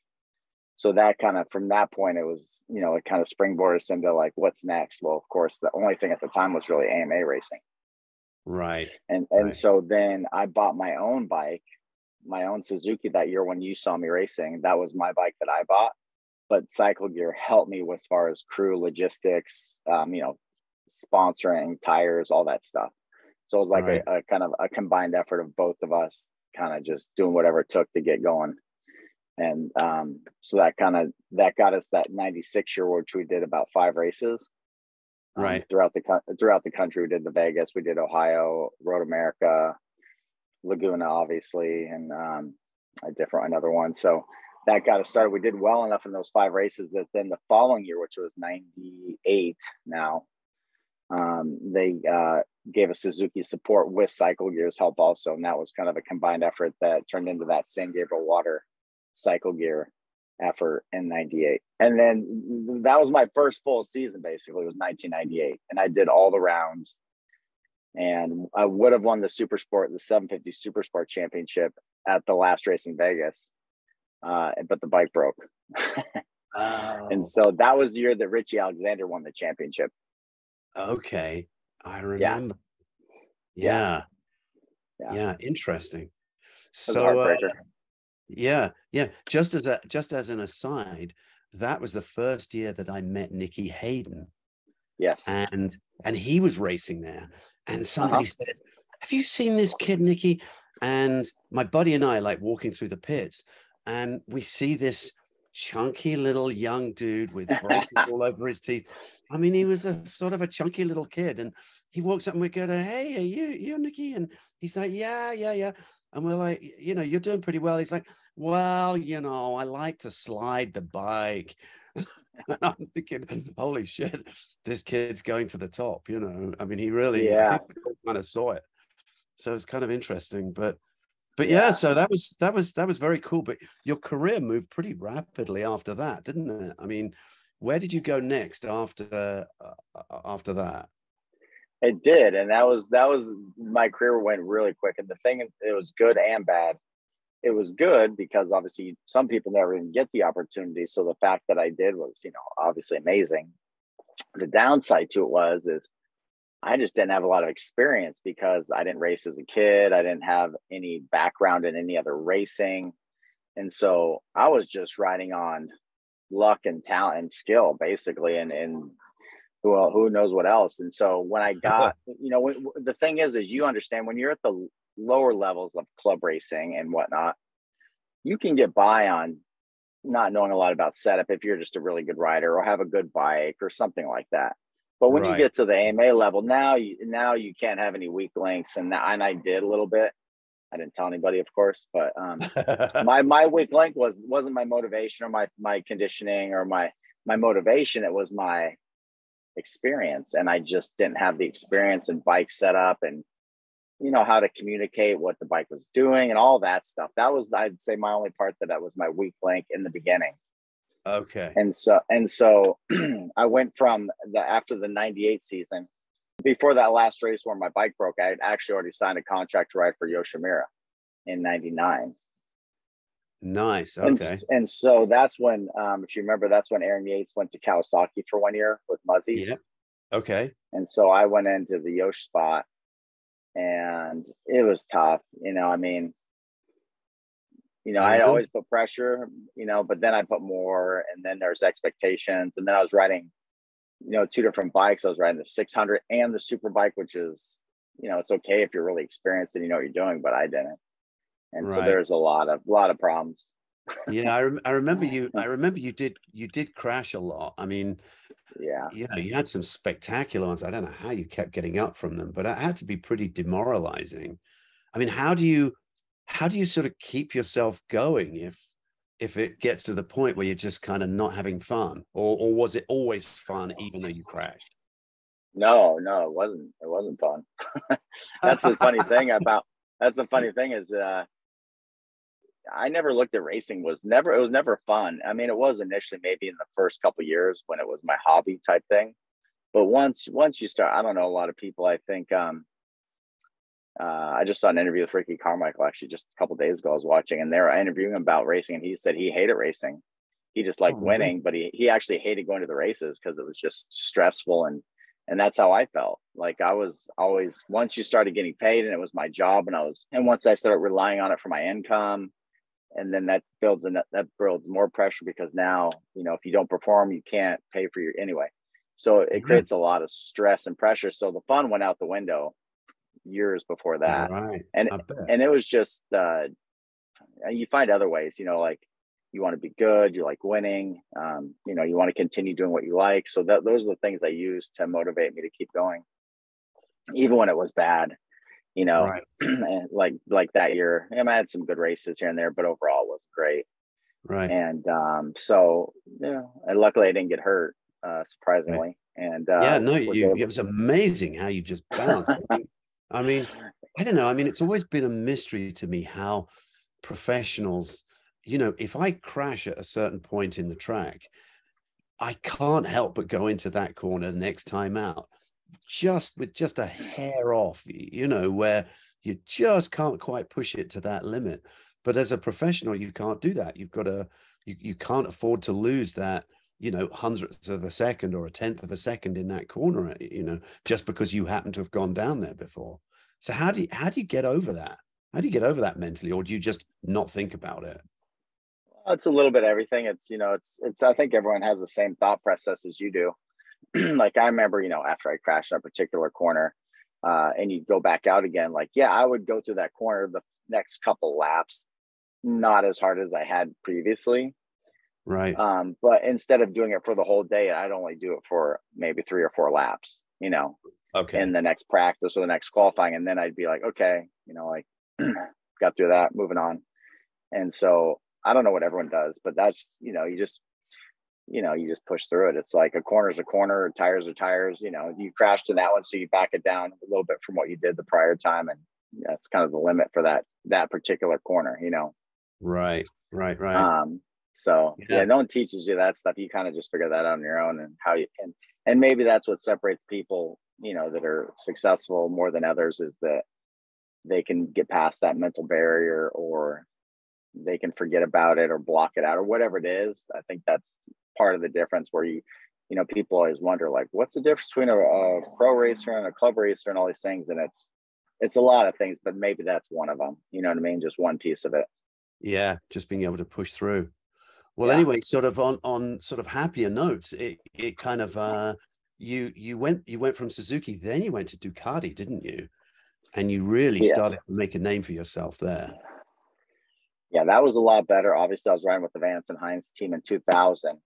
So that kind of, from that point, it was, you know, it kind of springboarded us into like, what's next? Well, of course, the only thing at the time was really AMA racing. Right. And so then I bought my own bike, my own Suzuki that year when you saw me racing. That was my bike that I bought. But Cycle Gear helped me as far as crew logistics, you know, sponsoring, tires, all that stuff. So it was like a kind of a combined effort of both of us kind of just doing whatever it took to get going. And so that got us that 96 year, which we did about 5 races throughout the country. We did the Vegas, we did Ohio, Road America, Laguna, obviously, and another one. So that got us started. We did well enough in those 5 races that then the following year, which was 98 now, they gave us Suzuki support with Cycle Gear's help also, and that was kind of a combined effort that turned into that San Gabriel Water Cycle Gear effort in 98. And then that was my first full season, basically. It was 1998, and I did all the rounds, and I would have won the Super Sport, the 750 Super Sport Championship at the last race in Vegas, but the bike broke. Oh. And so that was the year that Richie Alexander won the championship. Okay, I remember. Yeah. Interesting. So, yeah. Just as an aside, that was the first year that I met Nicky Hayden. Yes, and he was racing there, and somebody said, "Have you seen this kid, Nicky?" And my buddy and I, like, walking through the pits, and we see this chunky little young dude with braces all over his teeth. I mean, he was a sort of a chunky little kid, and he walks up and we go to, "Hey, are you Nicky?" And he's like, yeah. And we're like, "You know, you're doing pretty well." He's like, "Well, you know, I like to slide the bike." And I'm thinking, holy shit, this kid's going to the top, you know. I mean, he really kind of saw it. So it's kind of interesting, But yeah, so that was very cool. But your career moved pretty rapidly after that, didn't it? I mean, where did you go next after that? It did, and that was my career went really quick. And the thing, it was good and bad. It was good because obviously some people never even get the opportunity. So the fact that I did was, you know, obviously amazing. The downside to it was I just didn't have a lot of experience because I didn't race as a kid. I didn't have any background in any other racing. And so I was just riding on luck and talent and skill, basically, and well, who knows what else. And so when I got, you know, the thing is you understand when you're at the lower levels of club racing and whatnot, you can get by on not knowing a lot about setup if you're just a really good rider or have a good bike or something like that. But when you get to the AMA level, now you can't have any weak links. And I did a little bit. I didn't tell anybody, of course, but my weak link wasn't my motivation or my conditioning or my motivation. It was my experience. And I just didn't have the experience and bike setup and, you know, how to communicate what the bike was doing and all that stuff. That was, I'd say, my only part that was my weak link in the beginning. Okay. And so I went from after the 98 season, before that last race where my bike broke, I had actually already signed a contract to ride for Yoshimura in 99. Nice. Okay. And so that's when, if you remember, that's when Aaron Yates went to Kawasaki for 1 year with Muzzies. Yeah. Okay. And so I went into the Yosh spot and it was tough. You know, I mean, you know, I always put pressure, you know, but then I put more, and then there's expectations. And then I was riding, you know, two different bikes. I was riding the 600 and the super bike, which is, you know, it's okay if you're really experienced and you know what you're doing, but I didn't. And so there's a lot of problems. Yeah. I remember you did crash a lot. I mean, yeah, you know, you had some spectacular ones. I don't know how you kept getting up from them, but it had to be pretty demoralizing. I mean, how do you sort of keep yourself going if it gets to the point where you're just kind of not having fun, or was it always fun even though you crashed? No, it wasn't fun. That's the funny thing is, I never looked at racing it was never fun. I mean, it was initially maybe in the first couple of years when it was my hobby type thing. But once you start, I don't know, a lot of people, I think, I just saw an interview with Ricky Carmichael actually just a couple of days ago. I was watching, and they were interviewing him about racing, and he said he hated racing. He just liked winning, but he actually hated going to the races because it was just stressful, and that's how I felt. Like I was always, once you started getting paid and it was my job, and once I started relying on it for my income, and then that builds more pressure because now, you know, if you don't perform, you can't pay for your anyway. So it creates a lot of stress and pressure. So the fun went out the window years before that, and it was just you find other ways, you know, like you want to be good, you like winning, you know, you want to continue doing what you like. So those are the things I used to motivate me to keep going even when it was bad, you know. And like that year, I had some good races here and there, but overall it wasn't great, and so yeah, and luckily I didn't get hurt, surprisingly, and it was amazing how you just bounced. I mean, I don't know. I mean, it's always been a mystery to me how professionals, you know, if I crash at a certain point in the track, I can't help but go into that corner the next time out, just a hair off, you know, where you just can't quite push it to that limit. But as a professional, you can't do that. You've got to, you can't afford to lose that, you know, hundredths of a second or a tenth of a second in that corner, you know, just because you happen to have gone down there before. So how do you get over that? How do you get over that mentally, or do you just not think about it? It's a little bit of everything. It's, you know, it's, I think everyone has the same thought process as you do. Like I remember, you know, after I crashed in a particular corner, and you go back out again, like, yeah, I would go through that corner the next couple laps, not as hard as I had previously. But instead of doing it for the whole day, I'd only do it for maybe 3 or 4 laps, you know, in the next practice or the next qualifying. And then I'd be like, okay, you know, like got through that, moving on. And so I don't know what everyone does, but that's, you know, you just push through it. It's like a corner's a corner, tires are tires, you know, you crashed in that one, so you back it down a little bit from what you did the prior time. And that's kind of the limit for that particular corner, you know? Right. So yeah, no one teaches you that stuff. You kind of just figure that out on your own, and how you can, and maybe that's what separates people, you know, that are successful more than others, is that they can get past that mental barrier, or they can forget about it or block it out or whatever it is. I think that's part of the difference, where you know, people always wonder, like, what's the difference between a pro racer and a club racer and all these things? And it's a lot of things, but maybe that's one of them, you know what I mean? Just one piece of it. Yeah. Just being able to push through. Well, yeah. Anyway, sort of on sort of happier notes, it kind of you went from Suzuki, then you went to Ducati, didn't you? And you really started to make a name for yourself there. Yeah, that was a lot better. Obviously, I was riding with the Vance and Hines team in 2000.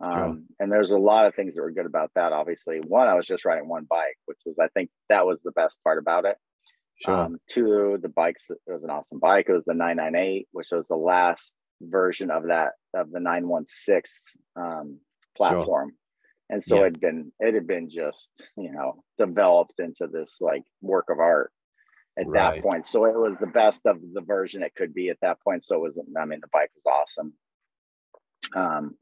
And there's a lot of things that were good about that. Obviously, one, I was just riding one bike, which was, I think that was the best part about it. Sure. Two, the bikes, it was an awesome bike. It was the 998, which was the last version of that, of the 916 platform. Sure. And so it had been just, you know, developed into this like work of art at that point. So it was the best of the version it could be at that point. So it was, I mean, the bike was awesome.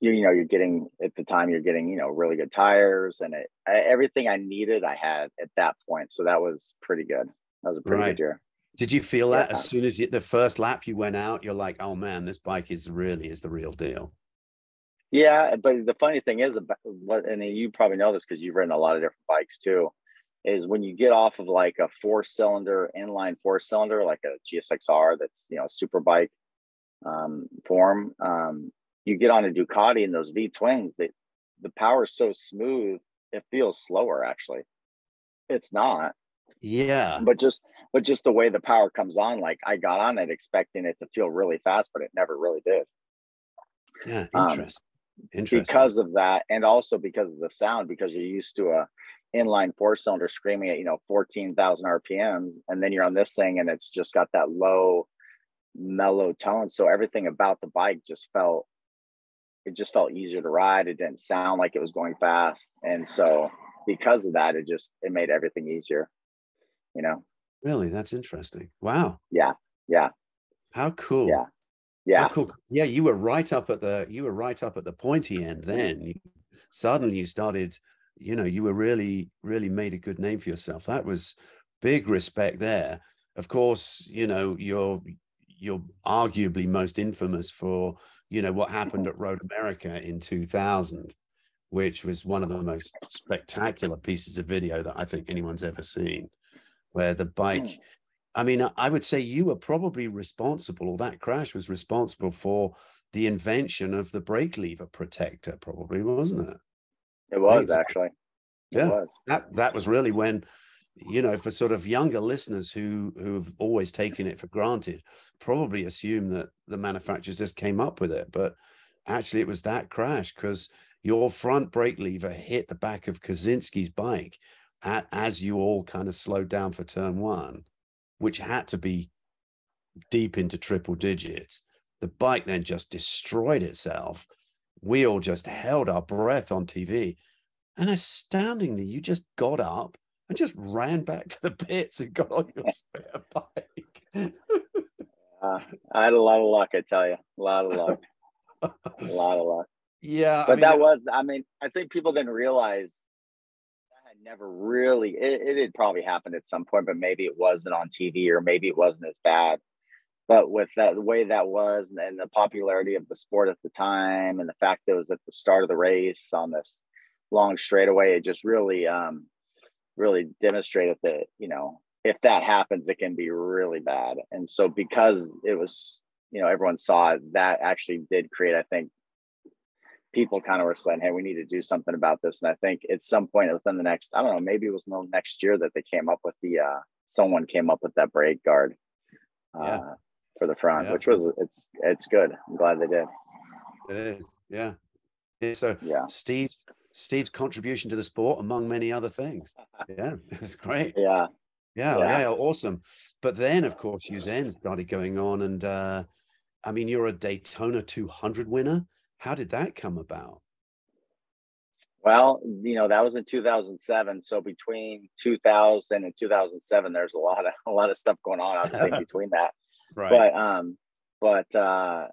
You know, you're getting, at the time, you're getting, you know, really good tires, and everything I needed, I had at that point. So that was pretty good. That was a pretty good year. Did you feel that as soon as the first lap you went out, you're like, oh man, this bike is the real deal? Yeah, but the funny thing is, and you probably know this because you've ridden a lot of different bikes too, is when you get off of like a inline four cylinder, like a GSXR, that's, you know, super bike form, you get on a Ducati and those V twins, the power is so smooth, it feels slower actually. It's not. Yeah. But just the way the power comes on, like I got on it expecting it to feel really fast, but it never really did. Yeah, interesting. Because of that, and also because of the sound, because you're used to a inline four cylinder screaming at, you know, 14,000 RPM, and then you're on this thing and it's just got that low mellow tone, so everything about the bike just felt easier to ride. It didn't sound like it was going fast, and so because of that, it made everything easier, you know. Really? That's interesting. Wow. Yeah How cool. Yeah. Oh, cool. Yeah, you were right up at the pointy end then. Suddenly you started, you know, you were really, really made a good name for yourself. That was big respect there. Of course, you know, you're arguably most infamous for, you know, what happened at Road America in 2000, which was one of the most spectacular pieces of video that I think anyone's ever seen, where the bike, I mean, I would say you were probably responsible, or that crash was responsible for the invention of the brake lever protector, probably, wasn't it? It was, actually. Yeah, it was. That was really when, you know, for sort of younger listeners who've always taken it for granted, probably assume that the manufacturers just came up with it. But actually, it was that crash, because your front brake lever hit the back of Kaczynski's bike as you all kind of slowed down for turn one, which had to be deep into triple digits. The bike then just destroyed itself. We all just held our breath on TV. And astoundingly, you just got up and just ran back to the pits and got on your spare bike. I had a lot of luck, I tell you. A lot of luck. Yeah. But I mean, I think people didn't realize never really, it had probably happened at some point, but maybe it wasn't on TV, or maybe it wasn't as bad. But with that, the way that was, and the popularity of the sport at the time, and the fact that it was at the start of the race on this long straightaway, it just really really demonstrated that, you know, if that happens, it can be really bad. And so because it was, you know, everyone saw it, that actually did create, I think, people kind of were saying, hey, we need to do something about this. And I think at some point within the next, I don't know, maybe it was the next year that they came up with the, someone came up with that brake guard for the front, which was, it's good. I'm glad they did. It is. Yeah. So yeah. Steve's contribution to the sport, among many other things. Yeah. It's great. Yeah. Awesome. But then of course you then started going on and, I mean, you're a Daytona 200 winner. How did that come about? Well, you know, that was in 2007. So between 2000 and 2007, there's a lot of stuff going on, obviously, between that. Right. But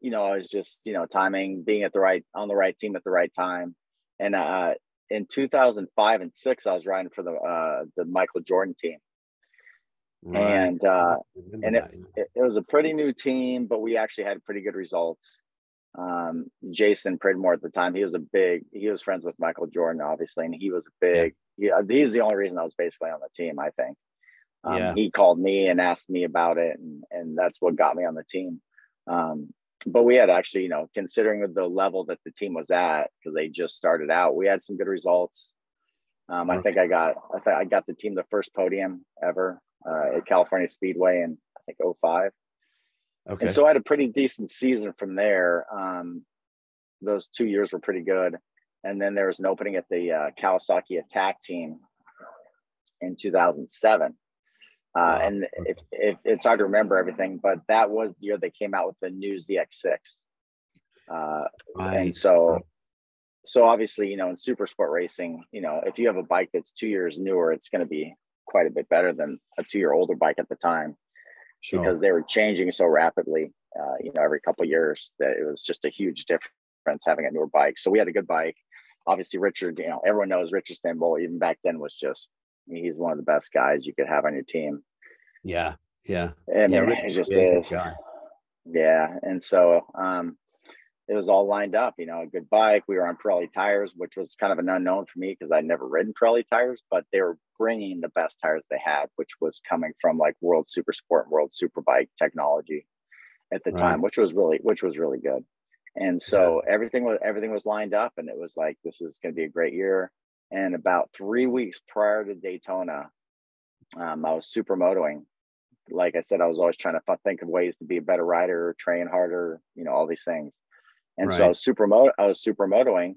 you know, it was just, you know, timing, being on the right team at the right time. And in 2005 and 2006, I was riding for the Michael Jordan team. Right. And it was a pretty new team, but we actually had pretty good results. Jason Pridmore at the time, he was friends with Michael Jordan, obviously, and he was he's the only reason I was basically on the team, I think. He called me and asked me about it, and that's what got me on the team. But we had actually, you know, considering the level that the team was at, because they just started out, we had some good results. I think I got the team the first podium ever at California Speedway in, I think, 2005. Okay. And so I had a pretty decent season from there. Those 2 years were pretty good. And then there was an opening at the Kawasaki Attack team in 2007. And it's hard to remember everything, but that was the year they came out with the new ZX6. And so obviously, you know, in super sport racing, you know, if you have a bike that's 2 years newer, it's going to be quite a bit better than a 2 year older bike at the time. Sure. Because they were changing so rapidly, you know, every couple of years, that it was just a huge difference having a newer bike. So we had a good bike. Obviously, Richard, you know, everyone knows Richard Stanboli, even back then, was just, I mean, he's one of the best guys you could have on your team. Yeah, yeah. And it just is. Yeah, and so it was all lined up, you know, a good bike. We were on Pirelli tires, which was kind of an unknown for me because I'd never ridden Pirelli tires, but they were bringing the best tires they had, which was coming from like World Super Sport and World Superbike technology at the time, which was really good. And so everything was lined up, and it was like, this is going to be a great year. And about 3 weeks prior to Daytona, I was supermotoing. Like I said, I was always trying to think of ways to be a better rider, train harder, you know, all these things. And so I was supermotoing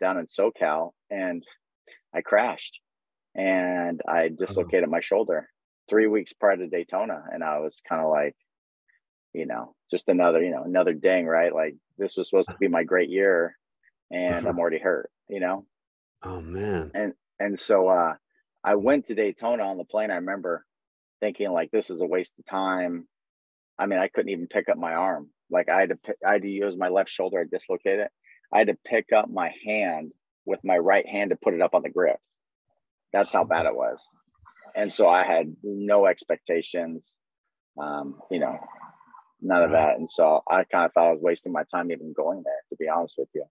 down in SoCal, and I crashed and I dislocated my shoulder 3 weeks prior to Daytona. And I was kind of like, you know, just another ding, right? Like, this was supposed to be my great year, and I'm already hurt, you know? Oh man. And so, I went to Daytona on the plane. I remember thinking, like, this is a waste of time. I mean, I couldn't even pick up my arm. Like, I had to use my left shoulder. I dislocated it. I had to pick up my hand with my right hand to put it up on the grip. That's how bad it was. And so I had no expectations, you know, none of that. And so I kind of thought I was wasting my time even going there, to be honest with you.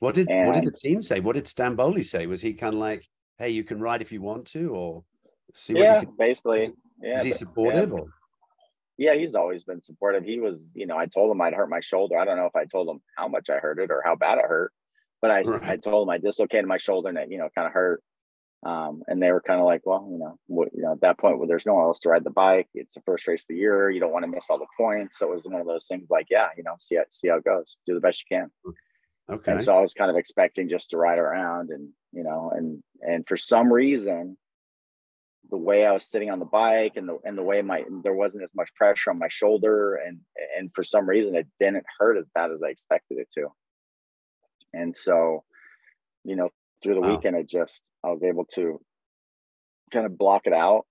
What did the team say? What did Stanboli say? Was he kind of like, hey, you can ride if you want to, or see what you can, basically. Is he supportive? Or? Yeah, he's always been supportive. He was, you know, I told him I'd hurt my shoulder. I don't know if I told him how much I hurt it or how bad it hurt, but I told him I dislocated my shoulder and it, you know, kind of hurt. And they were kind of like, well, you know, at that point, well, there's no one else to ride the bike. It's the first race of the year. You don't want to miss all the points. So it was one of those things like, yeah, you know, see how it goes. Do the best you can. Okay. And so I was kind of expecting just to ride around, and, you know, and for some reason, the way I was sitting on the bike and the way there wasn't as much pressure on my shoulder, and for some reason it didn't hurt as bad as I expected it to. And so, you know, through the weekend, I was able to kind of block it out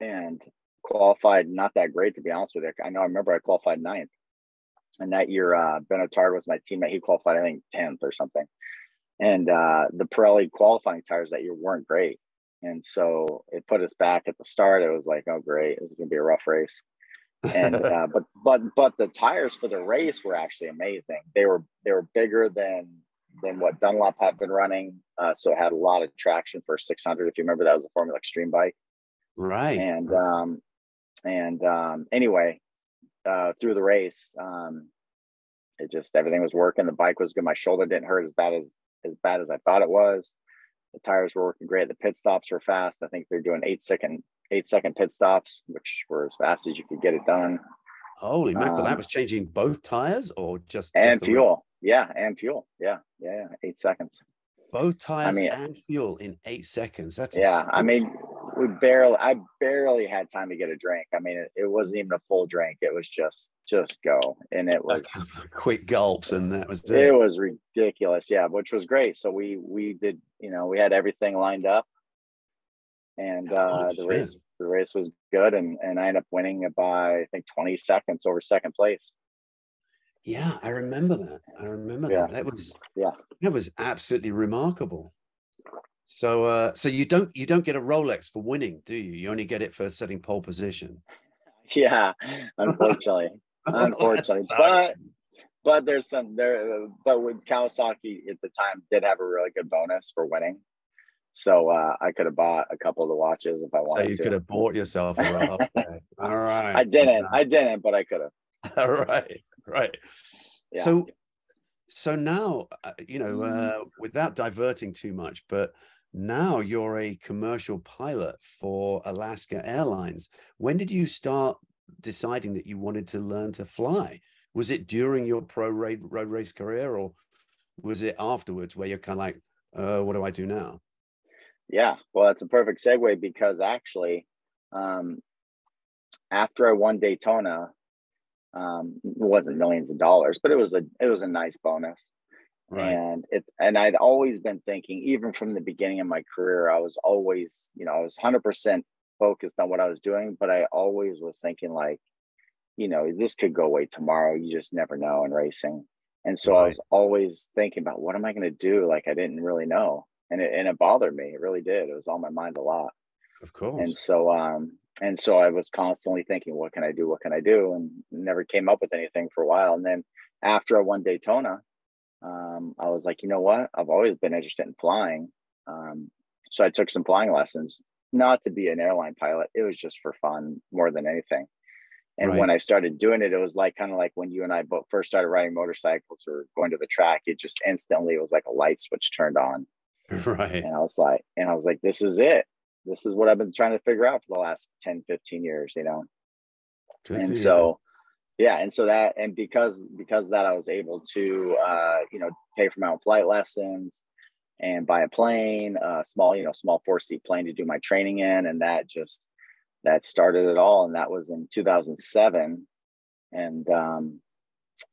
and qualified not that great, to be honest with you. I know, I remember I qualified 9th, and that year Benotard was my teammate. He qualified, I think, 10th or something. And the Pirelli qualifying tires that year weren't great. And so it put us back at the start. It was like, oh great, this is gonna be a rough race. And but the tires for the race were actually amazing. They were bigger than what Dunlop had been running. So it had a lot of traction for 600. If you remember, that was a Formula Extreme bike. Right. And anyway, through the race, it just, everything was working. The bike was good. My shoulder didn't hurt as bad as I thought it was. The tires were working great. The pit stops were fast. I think they're doing eight second pit stops, which were as fast as you could get it done. Holy mackerel! That was changing both tires, or just fuel? Yeah, and fuel. Yeah. 8 seconds. Both tires and fuel in 8 seconds. That's insane. I mean, I barely had time to get a drink. I mean, it wasn't even a full drink. It was just go, and it was quick gulps, and that was it. It was ridiculous. Yeah, which was great. So we did. You know, we had everything lined up, and the race was good, and I ended up winning by, I think, 20 seconds over second place. Yeah, I remember that. That was absolutely remarkable. So so you don't get a Rolex for winning, do you? You only get it for setting pole position. Yeah, unfortunately, But there's some there. But with Kawasaki at the time did have a really good bonus for winning, so I could have bought a couple of the watches if I wanted. So you could have bought yourself a Rolex. All right. I didn't. But I could have. Right. Yeah. So now, you know, without diverting too much, but now you're a commercial pilot for Alaska Airlines. When did you start deciding that you wanted to learn to fly? Was it during your pro road race career, or was it afterwards where you're kind of like, what do I do now? Yeah, well, that's a perfect segue, because actually, after I won Daytona, it wasn't millions of dollars, but it was a nice bonus. Right. And I'd always been thinking, even from the beginning of my career, I was always, you know, I was 100% focused on what I was doing, but I always was thinking like, you know, this could go away tomorrow. You just never know in racing. And so right. I was always thinking about, what am I going to do? Like, I didn't really know. And it bothered me. It really did. It was on my mind a lot. Of course. And so I was constantly thinking, what can I do? What can I do? And never came up with anything for a while. And then after I won Daytona, I was like, you know what? I've always been interested in flying. So I took some flying lessons, not to be an airline pilot. It was just for fun more than anything. And right. when I started doing it, it was like kind of like when you and I both first started riding motorcycles or going to the track, it just instantly, it was like a light switch turned on. Right. And I was like, this is it. This is what I've been trying to figure out for the last 10, 15 years, you know? And so, yeah. And so that, and because of that, I was able to, you know, pay for my own flight lessons and buy a plane, small 4-seat plane to do my training in. And that started it all. And that was in 2007. And,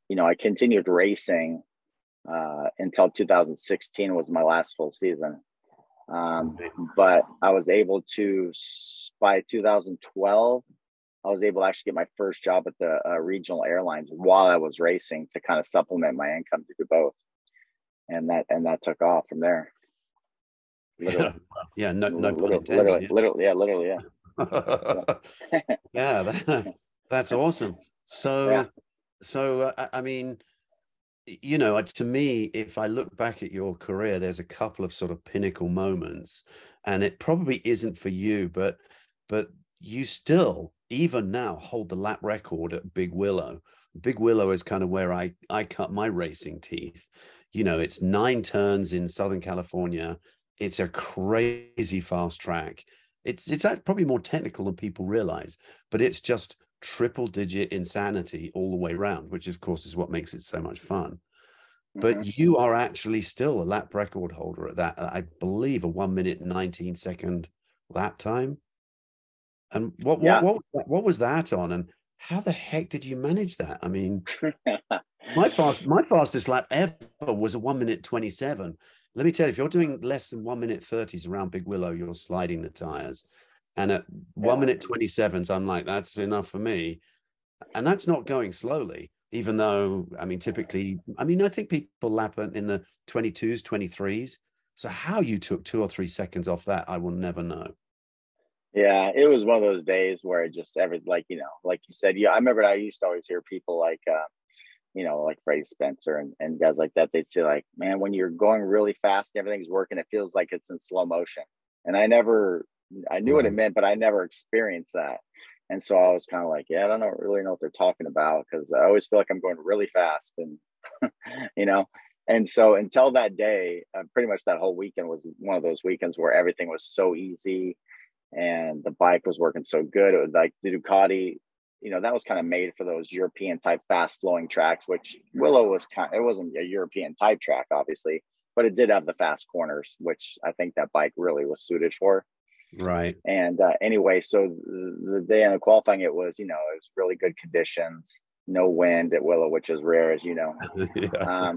you know, I continued racing, until 2016 was my last full season. But I was able to, by 2012, I was able to actually get my first job at the regional airlines while I was racing, to kind of supplement my income to do both. And that took off from there. Literally. Yeah. That's awesome. So, yeah. I mean, you know, to me, if I look back at your career, there's a couple of sort of pinnacle moments, and it probably isn't for you, but you still, even now, hold the lap record at Big Willow. Big Willow is kind of where I cut my racing teeth. You know, it's 9 turns in Southern California. It's a crazy fast track. It's probably more technical than people realize, but it's just triple-digit insanity all the way around, which of course is what makes it so much fun. But you are actually still a lap record holder at that, I believe, a 1:19 lap time. And what was that on, and how the heck did you manage that? I mean, my fastest lap ever was a 1:27. Let me tell you, if you're doing less than 1:30s around Big Willow, you're sliding the tires. And at 1:27, I'm like, that's enough for me. And that's not going slowly, even though, I mean, typically, I mean, I think people lap in the 22s, 23s. So how you took 2 or 3 seconds off that, I will never know. Yeah, it was one of those days where it just like you said, yeah, I remember I used to always hear people like, you know, like Ray Spencer and guys like that. They'd say like, man, when you're going really fast, and everything's working, it feels like it's in slow motion. And I knew what it meant, but I never experienced that. And so I was kind of like, yeah, I don't really know what they're talking about, because I always feel like I'm going really fast. And, you know, and so until that day, pretty much that whole weekend was one of those weekends where everything was so easy and the bike was working so good. It was like the Ducati, you know, that was kind of made for those European type fast flowing tracks, which Willow was it wasn't a European type track, obviously, but it did have the fast corners, which I think that bike really was suited for. Right. And anyway, so the day of qualifying, it was, you know, it was really good conditions, no wind at Willow, which is rare, as you know. Yeah.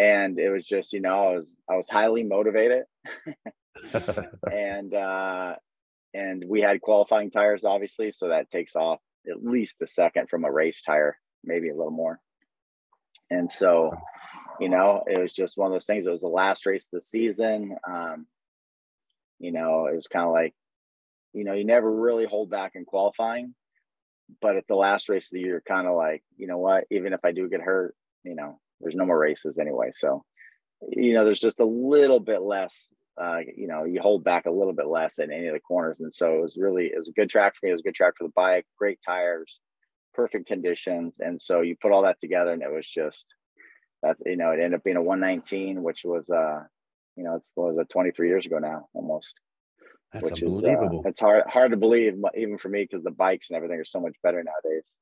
And it was just, you know, I was highly motivated. And we had qualifying tires, obviously, so that takes off at least a second from a race tire, maybe a little more. And so, you know, it was just one of those things. It was the last race of the season. You know, it was kind of like, you know, you never really hold back in qualifying, but at the last race of the year, you're kind of like, you know what, even if I do get hurt, you know, there's no more races anyway. So, you know, there's just a little bit less, you know, you hold back a little bit less in any of the corners. And so it was a good track for me. It was a good track for the bike, great tires. perfect conditions. And so you put all that together and it was just, that's, you know, it ended up being a 119, which was, you know, it was 23 years ago now almost. That's unbelievable. Is, it's hard to believe, even for me, because the bikes and everything are so much better nowadays.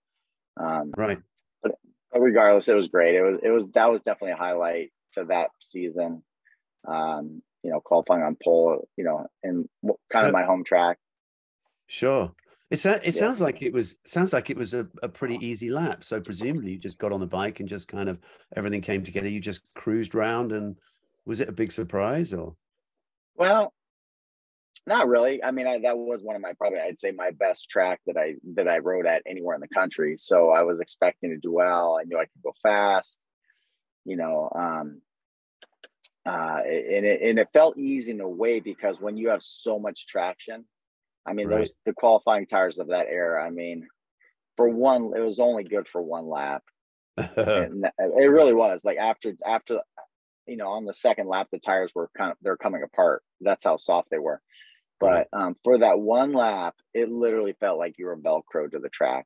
Right. But regardless, it was great. That was definitely a highlight to that season. You know, qualifying on pole, you know, and kind of my home track. Sure. It sounds like it was a pretty easy lap. So presumably you just got on the bike and just kind of everything came together. You just cruised round, and was it a big surprise or? Well, not really. I mean, that was one of my, probably I'd say my best track that I rode at anywhere in the country. So I was expecting to do well. I knew I could go fast, you know, and it felt easy in a way, because when you have so much traction, I mean, right. Those the qualifying tires of that era, I mean, for one, it was only good for one lap. And it really was like after, you know, on the second lap, the tires were they're coming apart. That's how soft they were. But for that one lap, it literally felt like you were Velcroed to the track.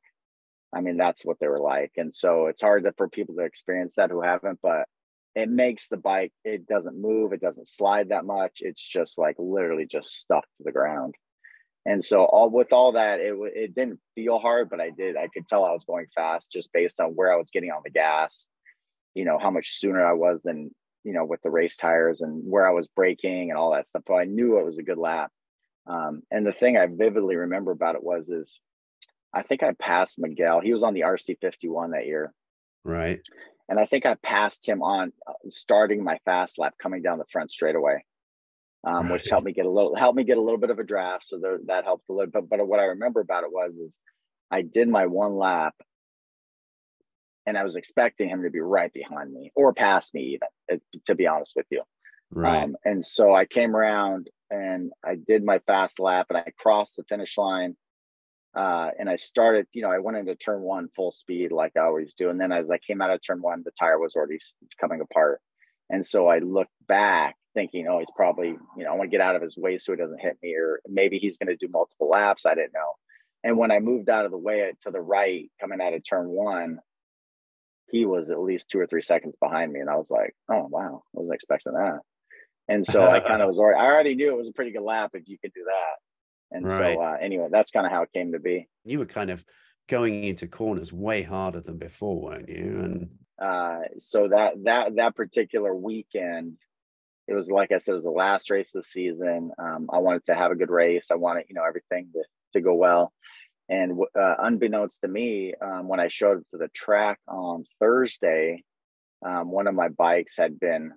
I mean, that's what they were like. And so it's hard for people to experience that who haven't, but it makes the bike, it doesn't move. It doesn't slide that much. It's just like literally just stuck to the ground. And so with all that, it didn't feel hard, but I could tell I was going fast just based on where I was getting on the gas, you know, how much sooner I was than, you know, with the race tires and where I was braking and all that stuff. So I knew it was a good lap. And the thing I vividly remember about it is I think I passed Miguel. He was on the RC51 that year. Right. And I think I passed him on starting my fast lap coming down the front straightaway, which helped me get a little bit of a draft. So that helped a little bit. But what I remember about it is I did my one lap and I was expecting him to be right behind me or past me even, to be honest with you. Right. And so I came around and I did my fast lap and I crossed the finish line. And I started, you know, I went into turn one full speed like I always do. And then as I came out of turn one, the tire was already coming apart. And so I looked back thinking, oh, he's probably, you know, I want to get out of his way so he doesn't hit me, or maybe he's going to do multiple laps. I didn't know. And when I moved out of the way to the right, coming out of turn one, he was at least 2 or 3 seconds behind me. And I was like, oh, wow, I wasn't expecting that. And so I kind of was already, I already knew it was a pretty good lap if you could do that. And right. So anyway, that's kind of how it came to be. You were kind of going into corners way harder than before, weren't you? And so that particular weekend, it was, like I said, it was the last race of the season. I wanted to have a good race. I wanted, you know, everything to go well. And unbeknownst to me, when I showed up to the track on Thursday, one of my bikes had been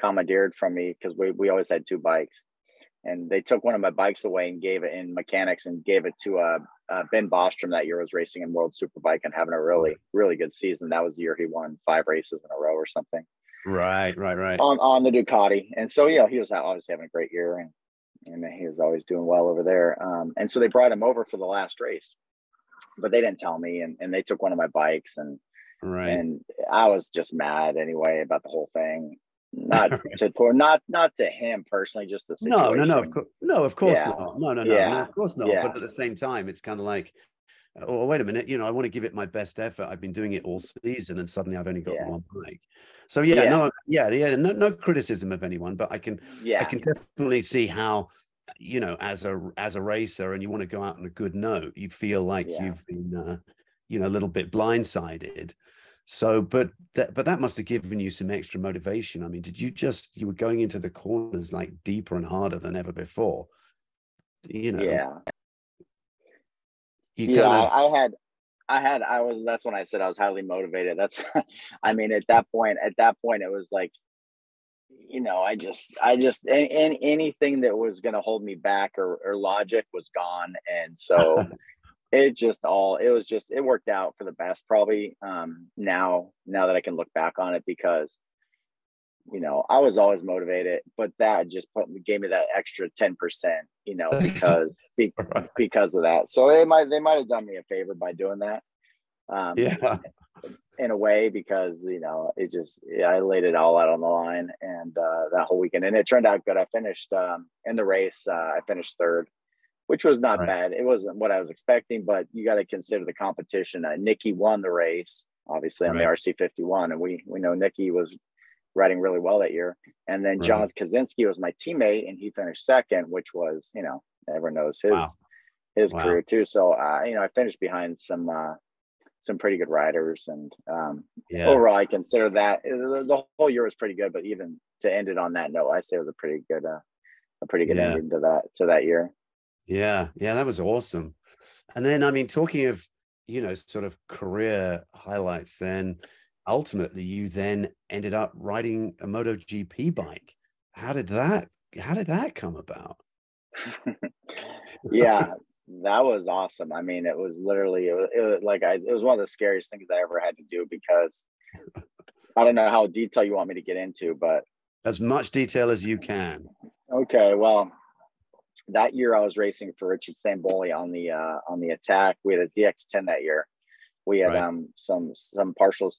commandeered from me, because we always had two bikes. And they took one of my bikes away and gave it in mechanics and gave it to Ben Bostrom. That year was racing in World Superbike and having a really, really good season. That was the year he won 5 races in a row or something. Right. On the Ducati. And so, yeah, he was obviously having a great year and he was always doing well over there. And so they brought him over for the last race, but they didn't tell me. And they took one of my bikes and I was just mad anyway about the whole thing. Not to him personally, just the situation. No, of course not. Yeah. But at the same time, it's kind of like, oh, wait a minute, you know, I want to give it my best effort. I've been doing it all season, and suddenly I've only got one bike. So no criticism of anyone, but I can definitely see how, you know, as a racer, and you want to go out on a good note, you feel like you've been, you know, a little bit blindsided. So, but that must have given you some extra motivation. I mean, you were going into the corners like deeper and harder than ever before, you know? That's when I said I was highly motivated. That's, I mean, at that point, it was like, you know, I just, and anything that was going to hold me back or logic was gone. And so it worked out for the best, probably. Now that I can look back on it, because, you know, I was always motivated, but that just gave me that extra 10%, you know, because of that. So they might have done me a favor by doing that, in a way, because, you know, I laid it all out on the line, and that whole weekend, and it turned out good. I finished in the race. I finished third. which was not bad. It wasn't what I was expecting, but you got to consider the competition. Nicky won the race, obviously, on the RC51, and we know Nicky was riding really well that year. And then John Kaczynski was my teammate, and he finished second, which was, you know, everyone knows his career too. So, you know, I finished behind some pretty good riders, and overall, I consider that the whole year was pretty good. But even to end it on that note, I say it was a pretty good ending to that year. Yeah. Yeah. That was awesome. And then, I mean, talking of, you know, sort of career highlights, then ultimately you then ended up riding a MotoGP bike. How did that come about? Yeah, that was awesome. I mean, it was literally, it was one of the scariest things I ever had to do, because I don't know how detail you want me to get into, but as much detail as you can. Okay. Well, that year I was racing for Richard Stanboli on the Attack. We had a ZX10 that year. We had some partial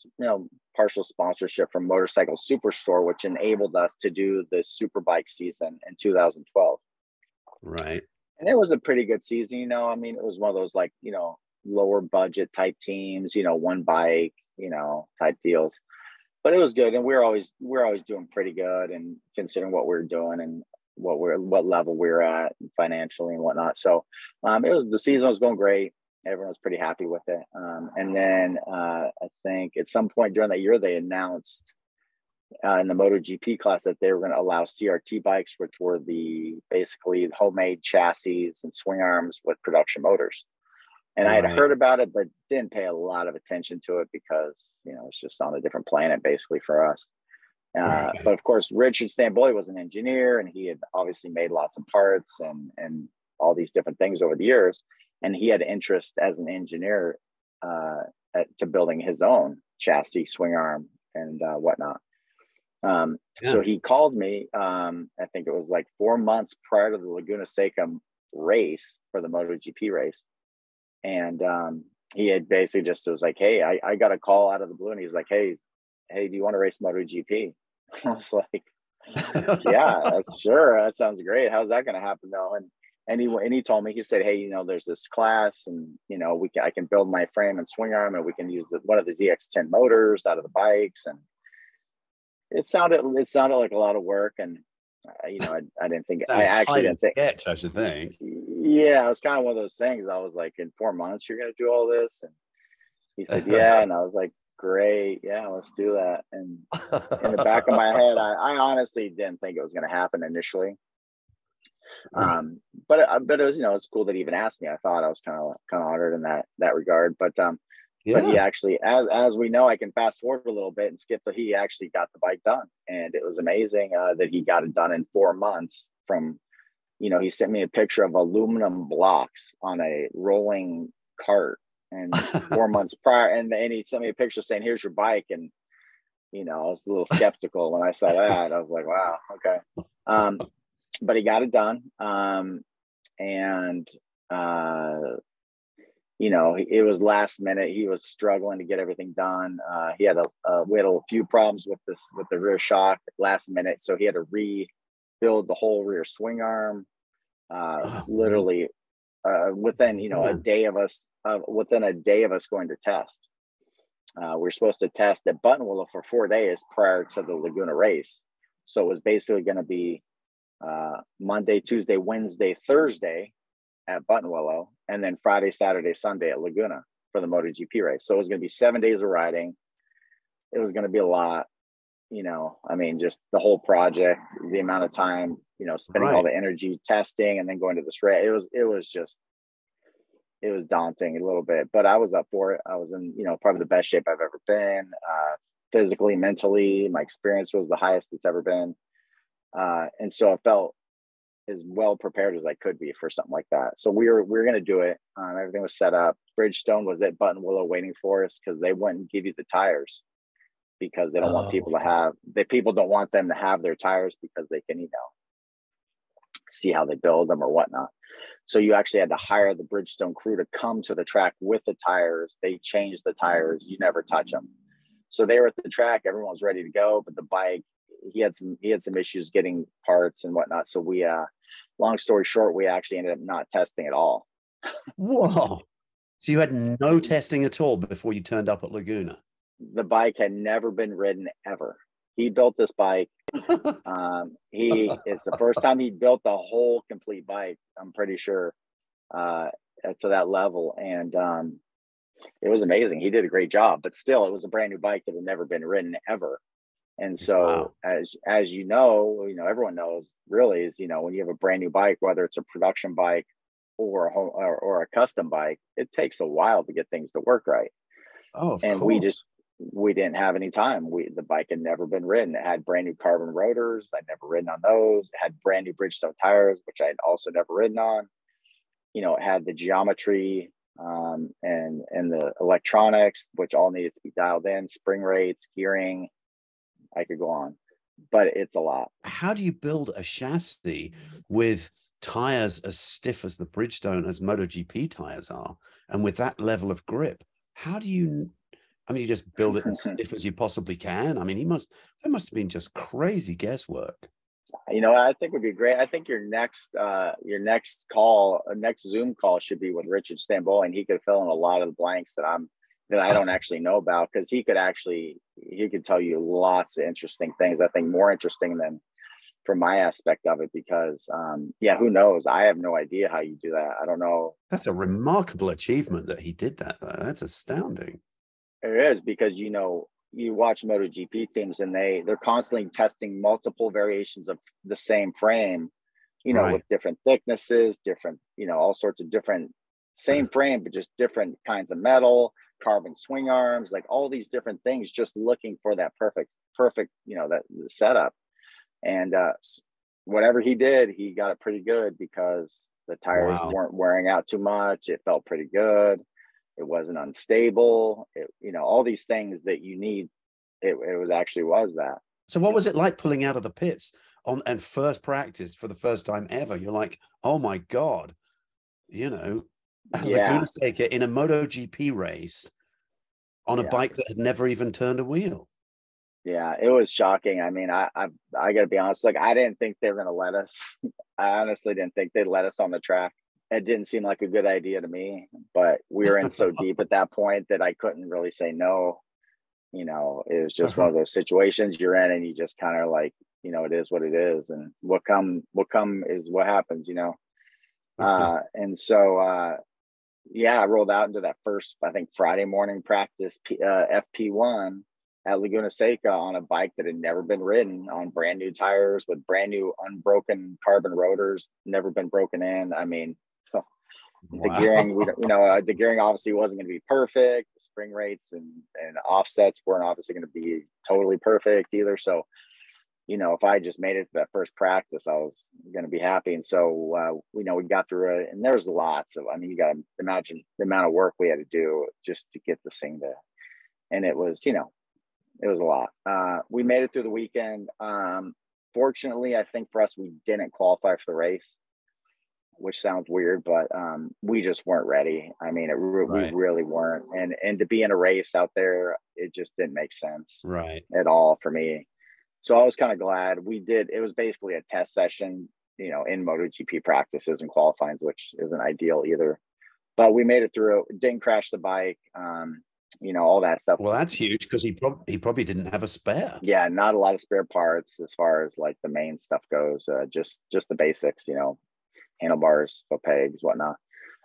sponsorship from Motorcycle Superstore, which enabled us to do the Superbike season in 2012. Right. And it was a pretty good season, you know. I mean, it was one of those, like, you know, lower budget type teams, you know, one bike, you know, type deals. But it was good, and we're always doing pretty good, and considering what we're doing and what level we're at financially and whatnot. So it was, the season was going great. Everyone was pretty happy with it. And then I think at some point during that year, they announced in the MotoGP class that they were going to allow CRT bikes, which were basically homemade chassis and swing arms with production motors. And I had heard about it, but didn't pay a lot of attention to it, because, you know, it's just on a different planet basically for us. But of course, Richard Stanboli was an engineer, and he had obviously made lots of parts and all these different things over the years. And he had interest as an engineer to building his own chassis, swing arm, and whatnot. So he called me, I think it was like 4 months prior to the Laguna Seca race for the MotoGP race. And he had basically just, it was like, hey, I got a call out of the blue, and he's like, hey, do you want to race MotoGP? I was like, yeah, sure. That sounds great. How's that going to happen though? And he told me, he said, hey, you know, there's this class, and, you know, I can build my frame and swing arm, and we can use one of the ZX10 motors out of the bikes. And it sounded like a lot of work. And, you know, I didn't think, I actually didn't think, sketch, I should think. Yeah. It was kind of one of those things. I was like, in 4 months, you're going to do all this. And he said, yeah. And I was like, great, yeah, let's do that. And in the back of my head, I honestly didn't think it was going to happen initially, but it was, you know, it's cool that he even asked me. I thought I was kind of honored in that regard, but he actually, as we know, I can fast forward a little bit and skip that, he actually got the bike done, and it was amazing that he got it done in 4 months from, you know, he sent me a picture of aluminum blocks on a rolling cart. And 4 months prior, and he sent me a picture saying, here's your bike. And, you know, I was a little skeptical when I saw that. I was like, wow, okay. But he got it done. You know, it was last minute. He was struggling to get everything done. He had we had a few problems with the rear shock last minute. So he had to rebuild the whole rear swing arm, literally, within, you know, a day of us going to test. We're supposed to test at Buttonwillow for 4 days prior to the Laguna race. So it was basically going to be Monday, Tuesday, Wednesday, Thursday at Buttonwillow, and then Friday, Saturday, Sunday at Laguna for the MotoGP race. So it was going to be 7 days of riding. It was going to be a lot, you know, I mean, just the whole project, the amount of time, you know, spending all the energy testing and then going to this race. It was daunting a little bit, but I was up for it. I was in, you know, probably the best shape I've ever been, physically, mentally. My experience was the highest it's ever been. And so I felt as well prepared as I could be for something like that. So we were going to do it. Everything was set up. Bridgestone was at Buttonwillow waiting for us, because they wouldn't give you the tires, because they don't want people don't want them to have their tires, because they can, you know, see how they build them or whatnot. So you actually had to hire the Bridgestone crew to come to the track with the tires. They changed the tires. You never touch them. So they were at the track. Everyone was ready to go, but the bike, he had some issues getting parts and whatnot. So we, long story short, we actually ended up not testing at all. Whoa. So you had no testing at all before you turned up at Laguna? The bike had never been ridden ever. He built this bike. It's the first time he built the whole complete bike, I'm pretty sure, to that level. And it was amazing. He did a great job, but still, it was a brand new bike that had never been ridden ever. And so, wow. as you know, everyone knows, really, is, you know, when you have a brand new bike, whether it's a production bike or a home or a custom bike, it takes a while to get things to work right. Of course. We didn't have any time. The bike had never been ridden. It had brand new carbon rotors. I'd never ridden on those. It had brand new Bridgestone tires, which I'd also never ridden on. You know, it had the geometry and the electronics, which all needed to be dialed in, spring rates, gearing. I could go on, but it's a lot. How do you build a chassis with tires as stiff as the Bridgestone, as MotoGP tires are, and with that level of grip? How do you... I mean, you just build it as stiff as you possibly can. I mean, that must have been just crazy guesswork. You know, I think it would be great. I think your next Zoom call should be with Richard Stanboli, and he could fill in a lot of the blanks that I don't actually know about, because he could tell you lots of interesting things. I think more interesting than from my aspect of it, because who knows? I have no idea how you do that. I don't know. That's a remarkable achievement that he did that, though. That's astounding. It is, because, you know, you watch MotoGP teams and they're constantly testing multiple variations of the same frame, you know, right, with different thicknesses, different, you know, all sorts of different, same frame, but just different kinds of metal, carbon swing arms, like all these different things, just looking for that perfect, you know, that setup. And whatever he did, he got it pretty good, because the tires weren't wearing out too much. It felt pretty good. It wasn't unstable. It, you know, all these things that you need. It was that. So what was it like pulling out of the pits and first practice for the first time ever? You're like, oh my God, you know, Laguna Seca in a MotoGP race on a bike that had never even turned a wheel. Yeah, it was shocking. I mean, I gotta be honest. Like, I didn't think they were gonna let us. I honestly didn't think they'd let us on the track. It didn't seem like a good idea to me, but we were in so deep at that point that I couldn't really say no. You know, it was just one of those situations you're in, and you just kind of like, you know, it is what it is, and what come is what happens, you know? And so, I rolled out into that first, I think, Friday morning practice, FP1 at Laguna Seca, on a bike that had never been ridden, on brand new tires with brand new unbroken carbon rotors, never been broken in. I mean, the gearing, the gearing obviously wasn't going to be perfect. The spring rates and offsets weren't obviously going to be totally perfect either. So, you know, if I just made it to that first practice, I was going to be happy. And so, you know, we got through it, and there was lots of, I mean, you got to imagine the amount of work we had to do just to get this thing to, and it was, you know, it was a lot. We made it through the weekend. Fortunately, I think for us, we didn't qualify for the race, which sounds weird, but we just weren't ready. I mean, we really weren't. And to be in a race out there, it just didn't make sense at all for me. So I was kind of glad we did. It was basically a test session, you know, in MotoGP practices and qualifyings, which isn't ideal either. But we made it through. Didn't crash the bike, you know, all that stuff. Well, that's huge, because he probably didn't have a spare. Yeah, not a lot of spare parts as far as like the main stuff goes. Just the basics, you know. Handlebars, foot pegs, whatnot.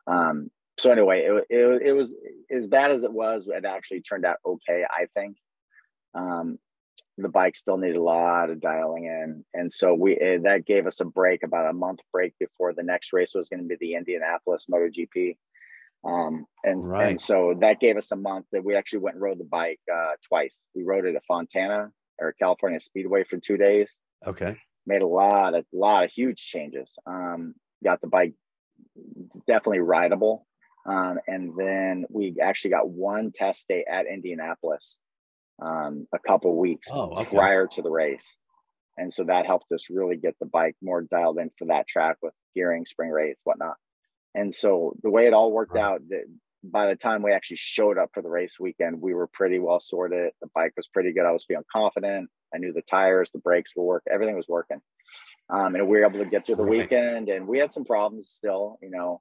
So anyway, it was as bad as it was. It actually turned out okay, I think. The bike still needed a lot of dialing in, and so that gave us a break, about a month break, before the next race was going to be the Indianapolis MotoGP. And so that gave us a month that we actually went and rode the bike twice. We rode it at Fontana, or California Speedway, for 2 days. Okay, made a lot of huge changes. Got the bike definitely rideable. And then we actually got one test day at Indianapolis a couple weeks prior to the race. And so that helped us really get the bike more dialed in for that track, with gearing, spring rates, whatnot. And so the way it all worked out, by the time we actually showed up for the race weekend, we were pretty well sorted. The bike was pretty good. I was feeling confident. I knew the tires, the brakes were working. Everything was working. And we were able to get through the weekend, and we had some problems still, you know,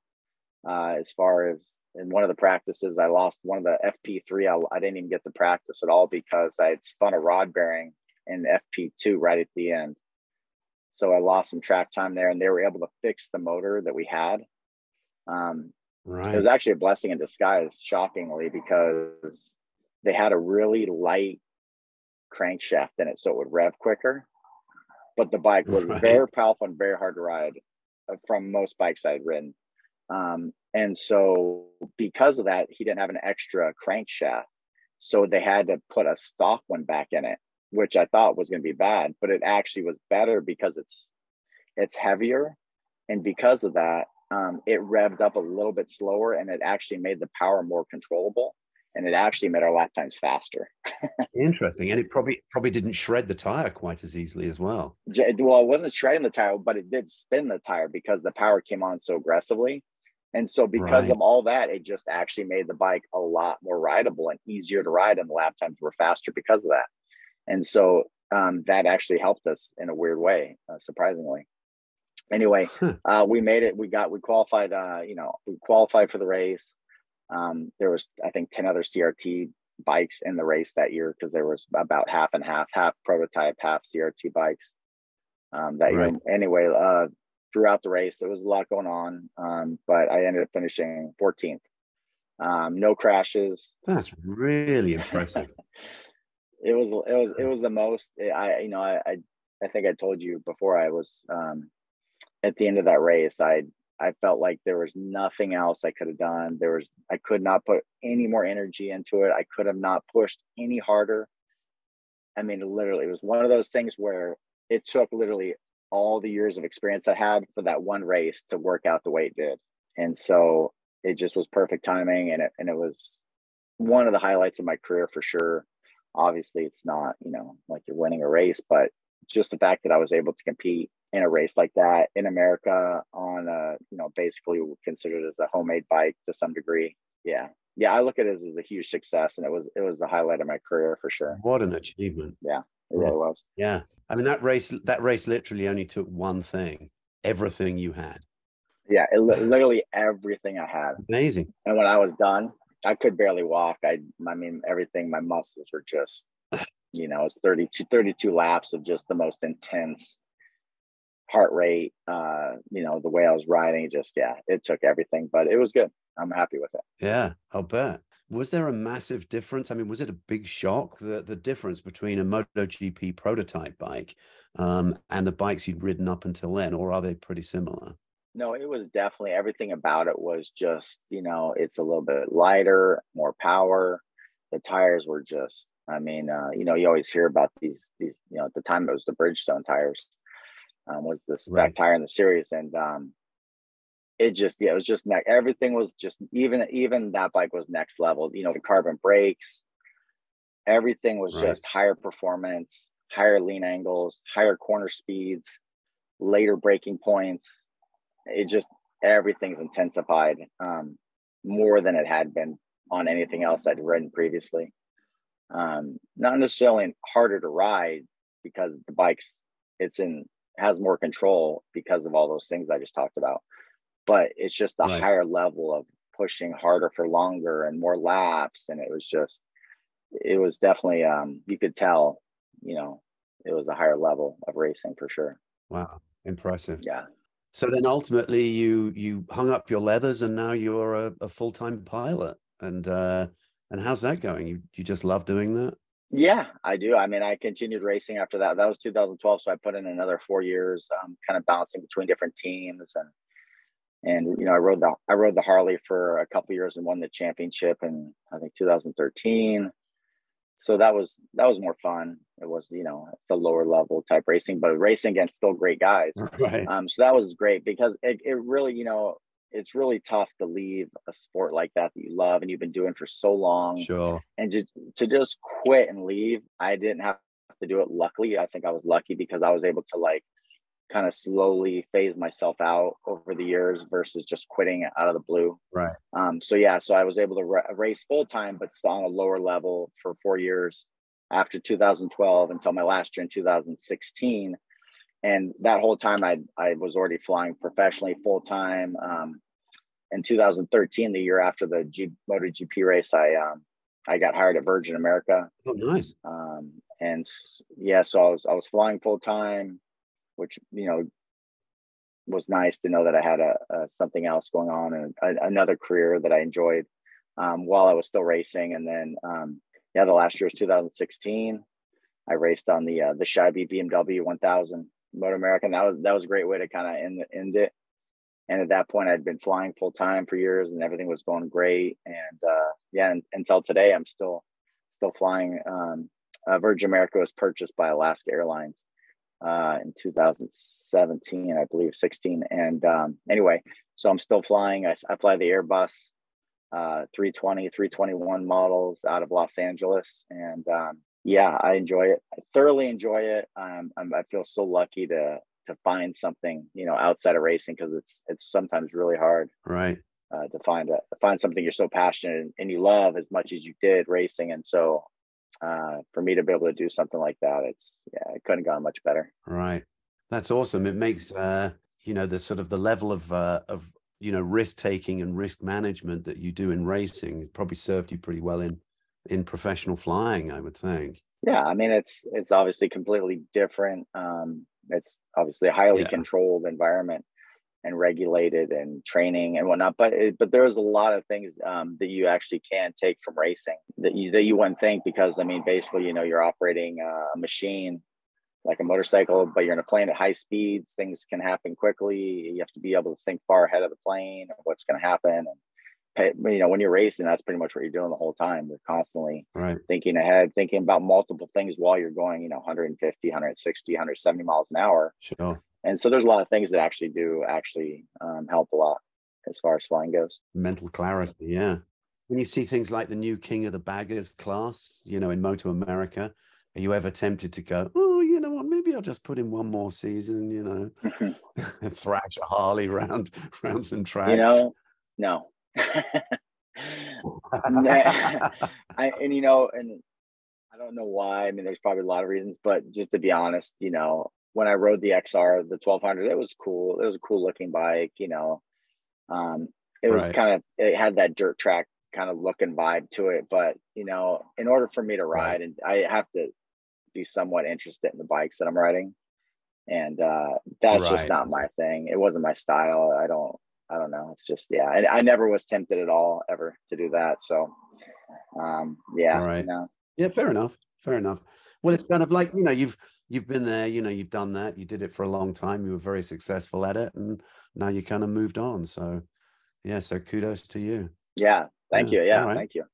as far as in one of the practices, I lost one of the FP3. I didn't even get to practice at all because I had spun a rod bearing in FP2 right at the end. So I lost some track time there, and they were able to fix the motor that we had. It was actually a blessing in disguise, shockingly, because they had a really light crankshaft in it, so it would rev quicker. But the bike was very powerful and very hard to ride from most bikes I'd ridden. And so because of that, he didn't have an extra crankshaft. So they had to put a stock one back in it, which I thought was going to be bad, but it actually was better because it's heavier. And because of that, it revved up a little bit slower, and it actually made the power more controllable, and it actually made our lap times faster. Interesting. And it probably didn't shred the tire quite as easily as well. Well, it wasn't shredding the tire, but it did spin the tire because the power came on so aggressively. And so because of all that, it just actually made the bike a lot more rideable and easier to ride, and the lap times were faster because of that. And so that actually helped us in a weird way, surprisingly. Anyway, we made it. We qualified, we qualified for the race. There was, I think, 10 other CRT bikes in the race that year, because there was about half and half, half prototype, half CRT bikes. That year. Anyway, throughout the race, there was a lot going on, but I ended up finishing 14th. No crashes. That's really impressive. It was the most, I think I told you before, I was, at the end of that race, I felt like there was nothing else I could have done. I could not put any more energy into it. I could have not pushed any harder. I mean, literally, it was one of those things where it took literally all the years of experience I had for that one race to work out the way it did. And so it just was perfect timing. And it was one of the highlights of my career for sure. Obviously, it's not, like you're winning a race, but just the fact that I was able to compete in a race like that in America on a, basically considered as a homemade bike to some degree. Yeah. I look at it as a huge success, and it was the highlight of my career for sure. What an achievement. Yeah. It really was. Yeah. I mean, that race literally only took one thing, everything you had. Yeah. It literally everything I had. Amazing. And when I was done, I could barely walk. I mean, everything, my muscles were just, it's 32 laps of just the most intense heart rate, the way I was riding, it took everything, but it was good. I'm happy with it. Yeah, I'll bet. Was there a massive difference? I mean, was it a big shock, the difference between a MotoGP prototype bike and the bikes you'd ridden up until then, or are they pretty similar? No, it was definitely, everything about it was just, it's a little bit lighter, more power. The tires were just, you always hear about these, at the time it was the Bridgestone tires, was the spec tire in the series. And it was just, everything was just, even that bike was next level, the carbon brakes, everything was just higher performance, higher lean angles, higher corner speeds, later braking points. It just, everything's intensified more than it had been on anything else I'd ridden previously. Not necessarily harder to ride because the bike's, has more control because of all those things I just talked about, but it's just a higher level of pushing harder for longer and more laps. And it was definitely, you could tell, it was a higher level of racing for sure. Wow. Impressive. Yeah. So then ultimately you hung up your leathers, and now you're a full-time pilot, and how's that going? You just love doing that? Yeah, I do. I mean, I continued racing after that. That was 2012. So I put in another 4 years, kind of bouncing between different teams. And, I rode the Harley for a couple of years and won the championship in, I think, 2013. So that was more fun. It was, it's a lower level type racing, but racing against still great guys. Right. So that was great because it really, it's really tough to leave a sport like that you love and you've been doing for so long. Sure. And to just quit and leave, I didn't have to do it. Luckily, I think I was lucky because I was able to kind of slowly phased myself out over the years versus just quitting out of the blue. Right. So yeah, so I was able to race full time, but still on a lower level for 4 years after 2012 until my last year in 2016. And that whole time I was already flying professionally full time. In 2013, the year after the MotoGP race, I got hired at Virgin America. Oh, nice. And yeah, so I was flying full time, which, you know, was nice to know that I had a something else going on and another career that I enjoyed while I was still racing. And then, yeah, the last year was 2016. I raced on the Shybe BMW 1000 Moto America. And that was a great way to kind of end it. And at that point, I'd been flying full time for years, and everything was going great. And yeah, until today, I'm still flying. Virgin America was purchased by Alaska Airlines in 2017, I believe, 16. And anyway, so I'm still flying. I fly the Airbus 320, 321 models out of Los Angeles, and yeah, I enjoy it. I thoroughly enjoy it. I feel so lucky to find something, you know, outside of racing, because it's sometimes really hard, right, to find something you're so passionate and you love as much as you did racing. And so for me to be able to do something like that, it's, yeah, it couldn't have gone much better. Right. That's awesome. It makes, you know, the sort of the level of, you know, risk taking and risk management that you do in racing probably served you pretty well in professional flying, I would think. Yeah. I mean, it's obviously completely different. It's obviously a highly controlled environment and regulated and training and whatnot, but there's a lot of things that you actually can take from racing that you wouldn't think, because I mean, basically, you know, you're operating a machine like a motorcycle, but you're in a plane at high speeds. Things can happen quickly. You have to be able to think far ahead of the plane and what's going to happen. And you know, when you're racing, that's pretty much what you're doing the whole time. You're constantly thinking ahead, thinking about multiple things while you're going, you know, 150, 160, 170 miles an hour. Sure. And so there's a lot of things that actually help a lot as far as flying goes. Mental clarity, yeah. When you see things like the new King of the Baggers class, you know, in Moto America, are you ever tempted to go, oh, you know what, maybe I'll just put in one more season, you know, thrash a Harley round some tracks? You know, no. And I don't know why. I mean, there's probably a lot of reasons, but just to be honest, you know, when I rode the XR, the 1200, it was cool. It was a cool looking bike, you know. It was kind of, it had that dirt track kind of look and vibe to it. But, you know, in order for me to ride, and I have to be somewhat interested in the bikes that I'm riding. And that's just not my thing. It wasn't my style. I don't know. It's just, yeah. And I never was tempted at all ever to do that. So yeah. Right. No. Yeah. Fair enough. Well, it's kind of like, you know, you've been there, you know, you've done that, you did it for a long time, you were very successful at it, and now you kind of moved on. So yeah. So kudos to you. Yeah. Thank you. Yeah. Right. Thank you.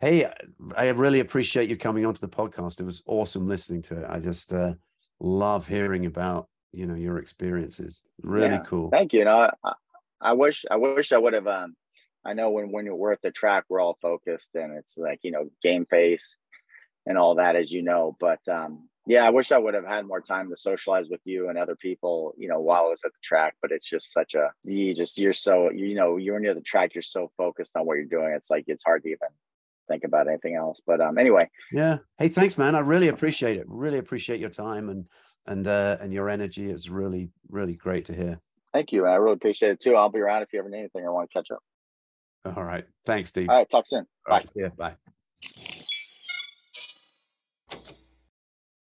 Hey, I really appreciate you coming onto the podcast. It was awesome listening to it. I just love hearing about, you know, your experiences. Really cool. Thank you. No, I wish I would have, I know when we're at the track, we're all focused and it's like, you know, game face and all that, as you know, but, yeah, I wish I would have had more time to socialize with you and other people, you know, while I was at the track, but it's just such a, you're so, you know, you're near the track, you're so focused on what you're doing. It's like, it's hard to even think about anything else, but, anyway. Yeah. Hey, thanks, man. I really appreciate it. Really appreciate your time and your energy. It's really, really great to hear. Thank you. I really appreciate it too. I'll be around if you ever need anything or want to catch up. All right. Thanks, Steve. All right. Talk soon. All right. Bye. See ya. Bye.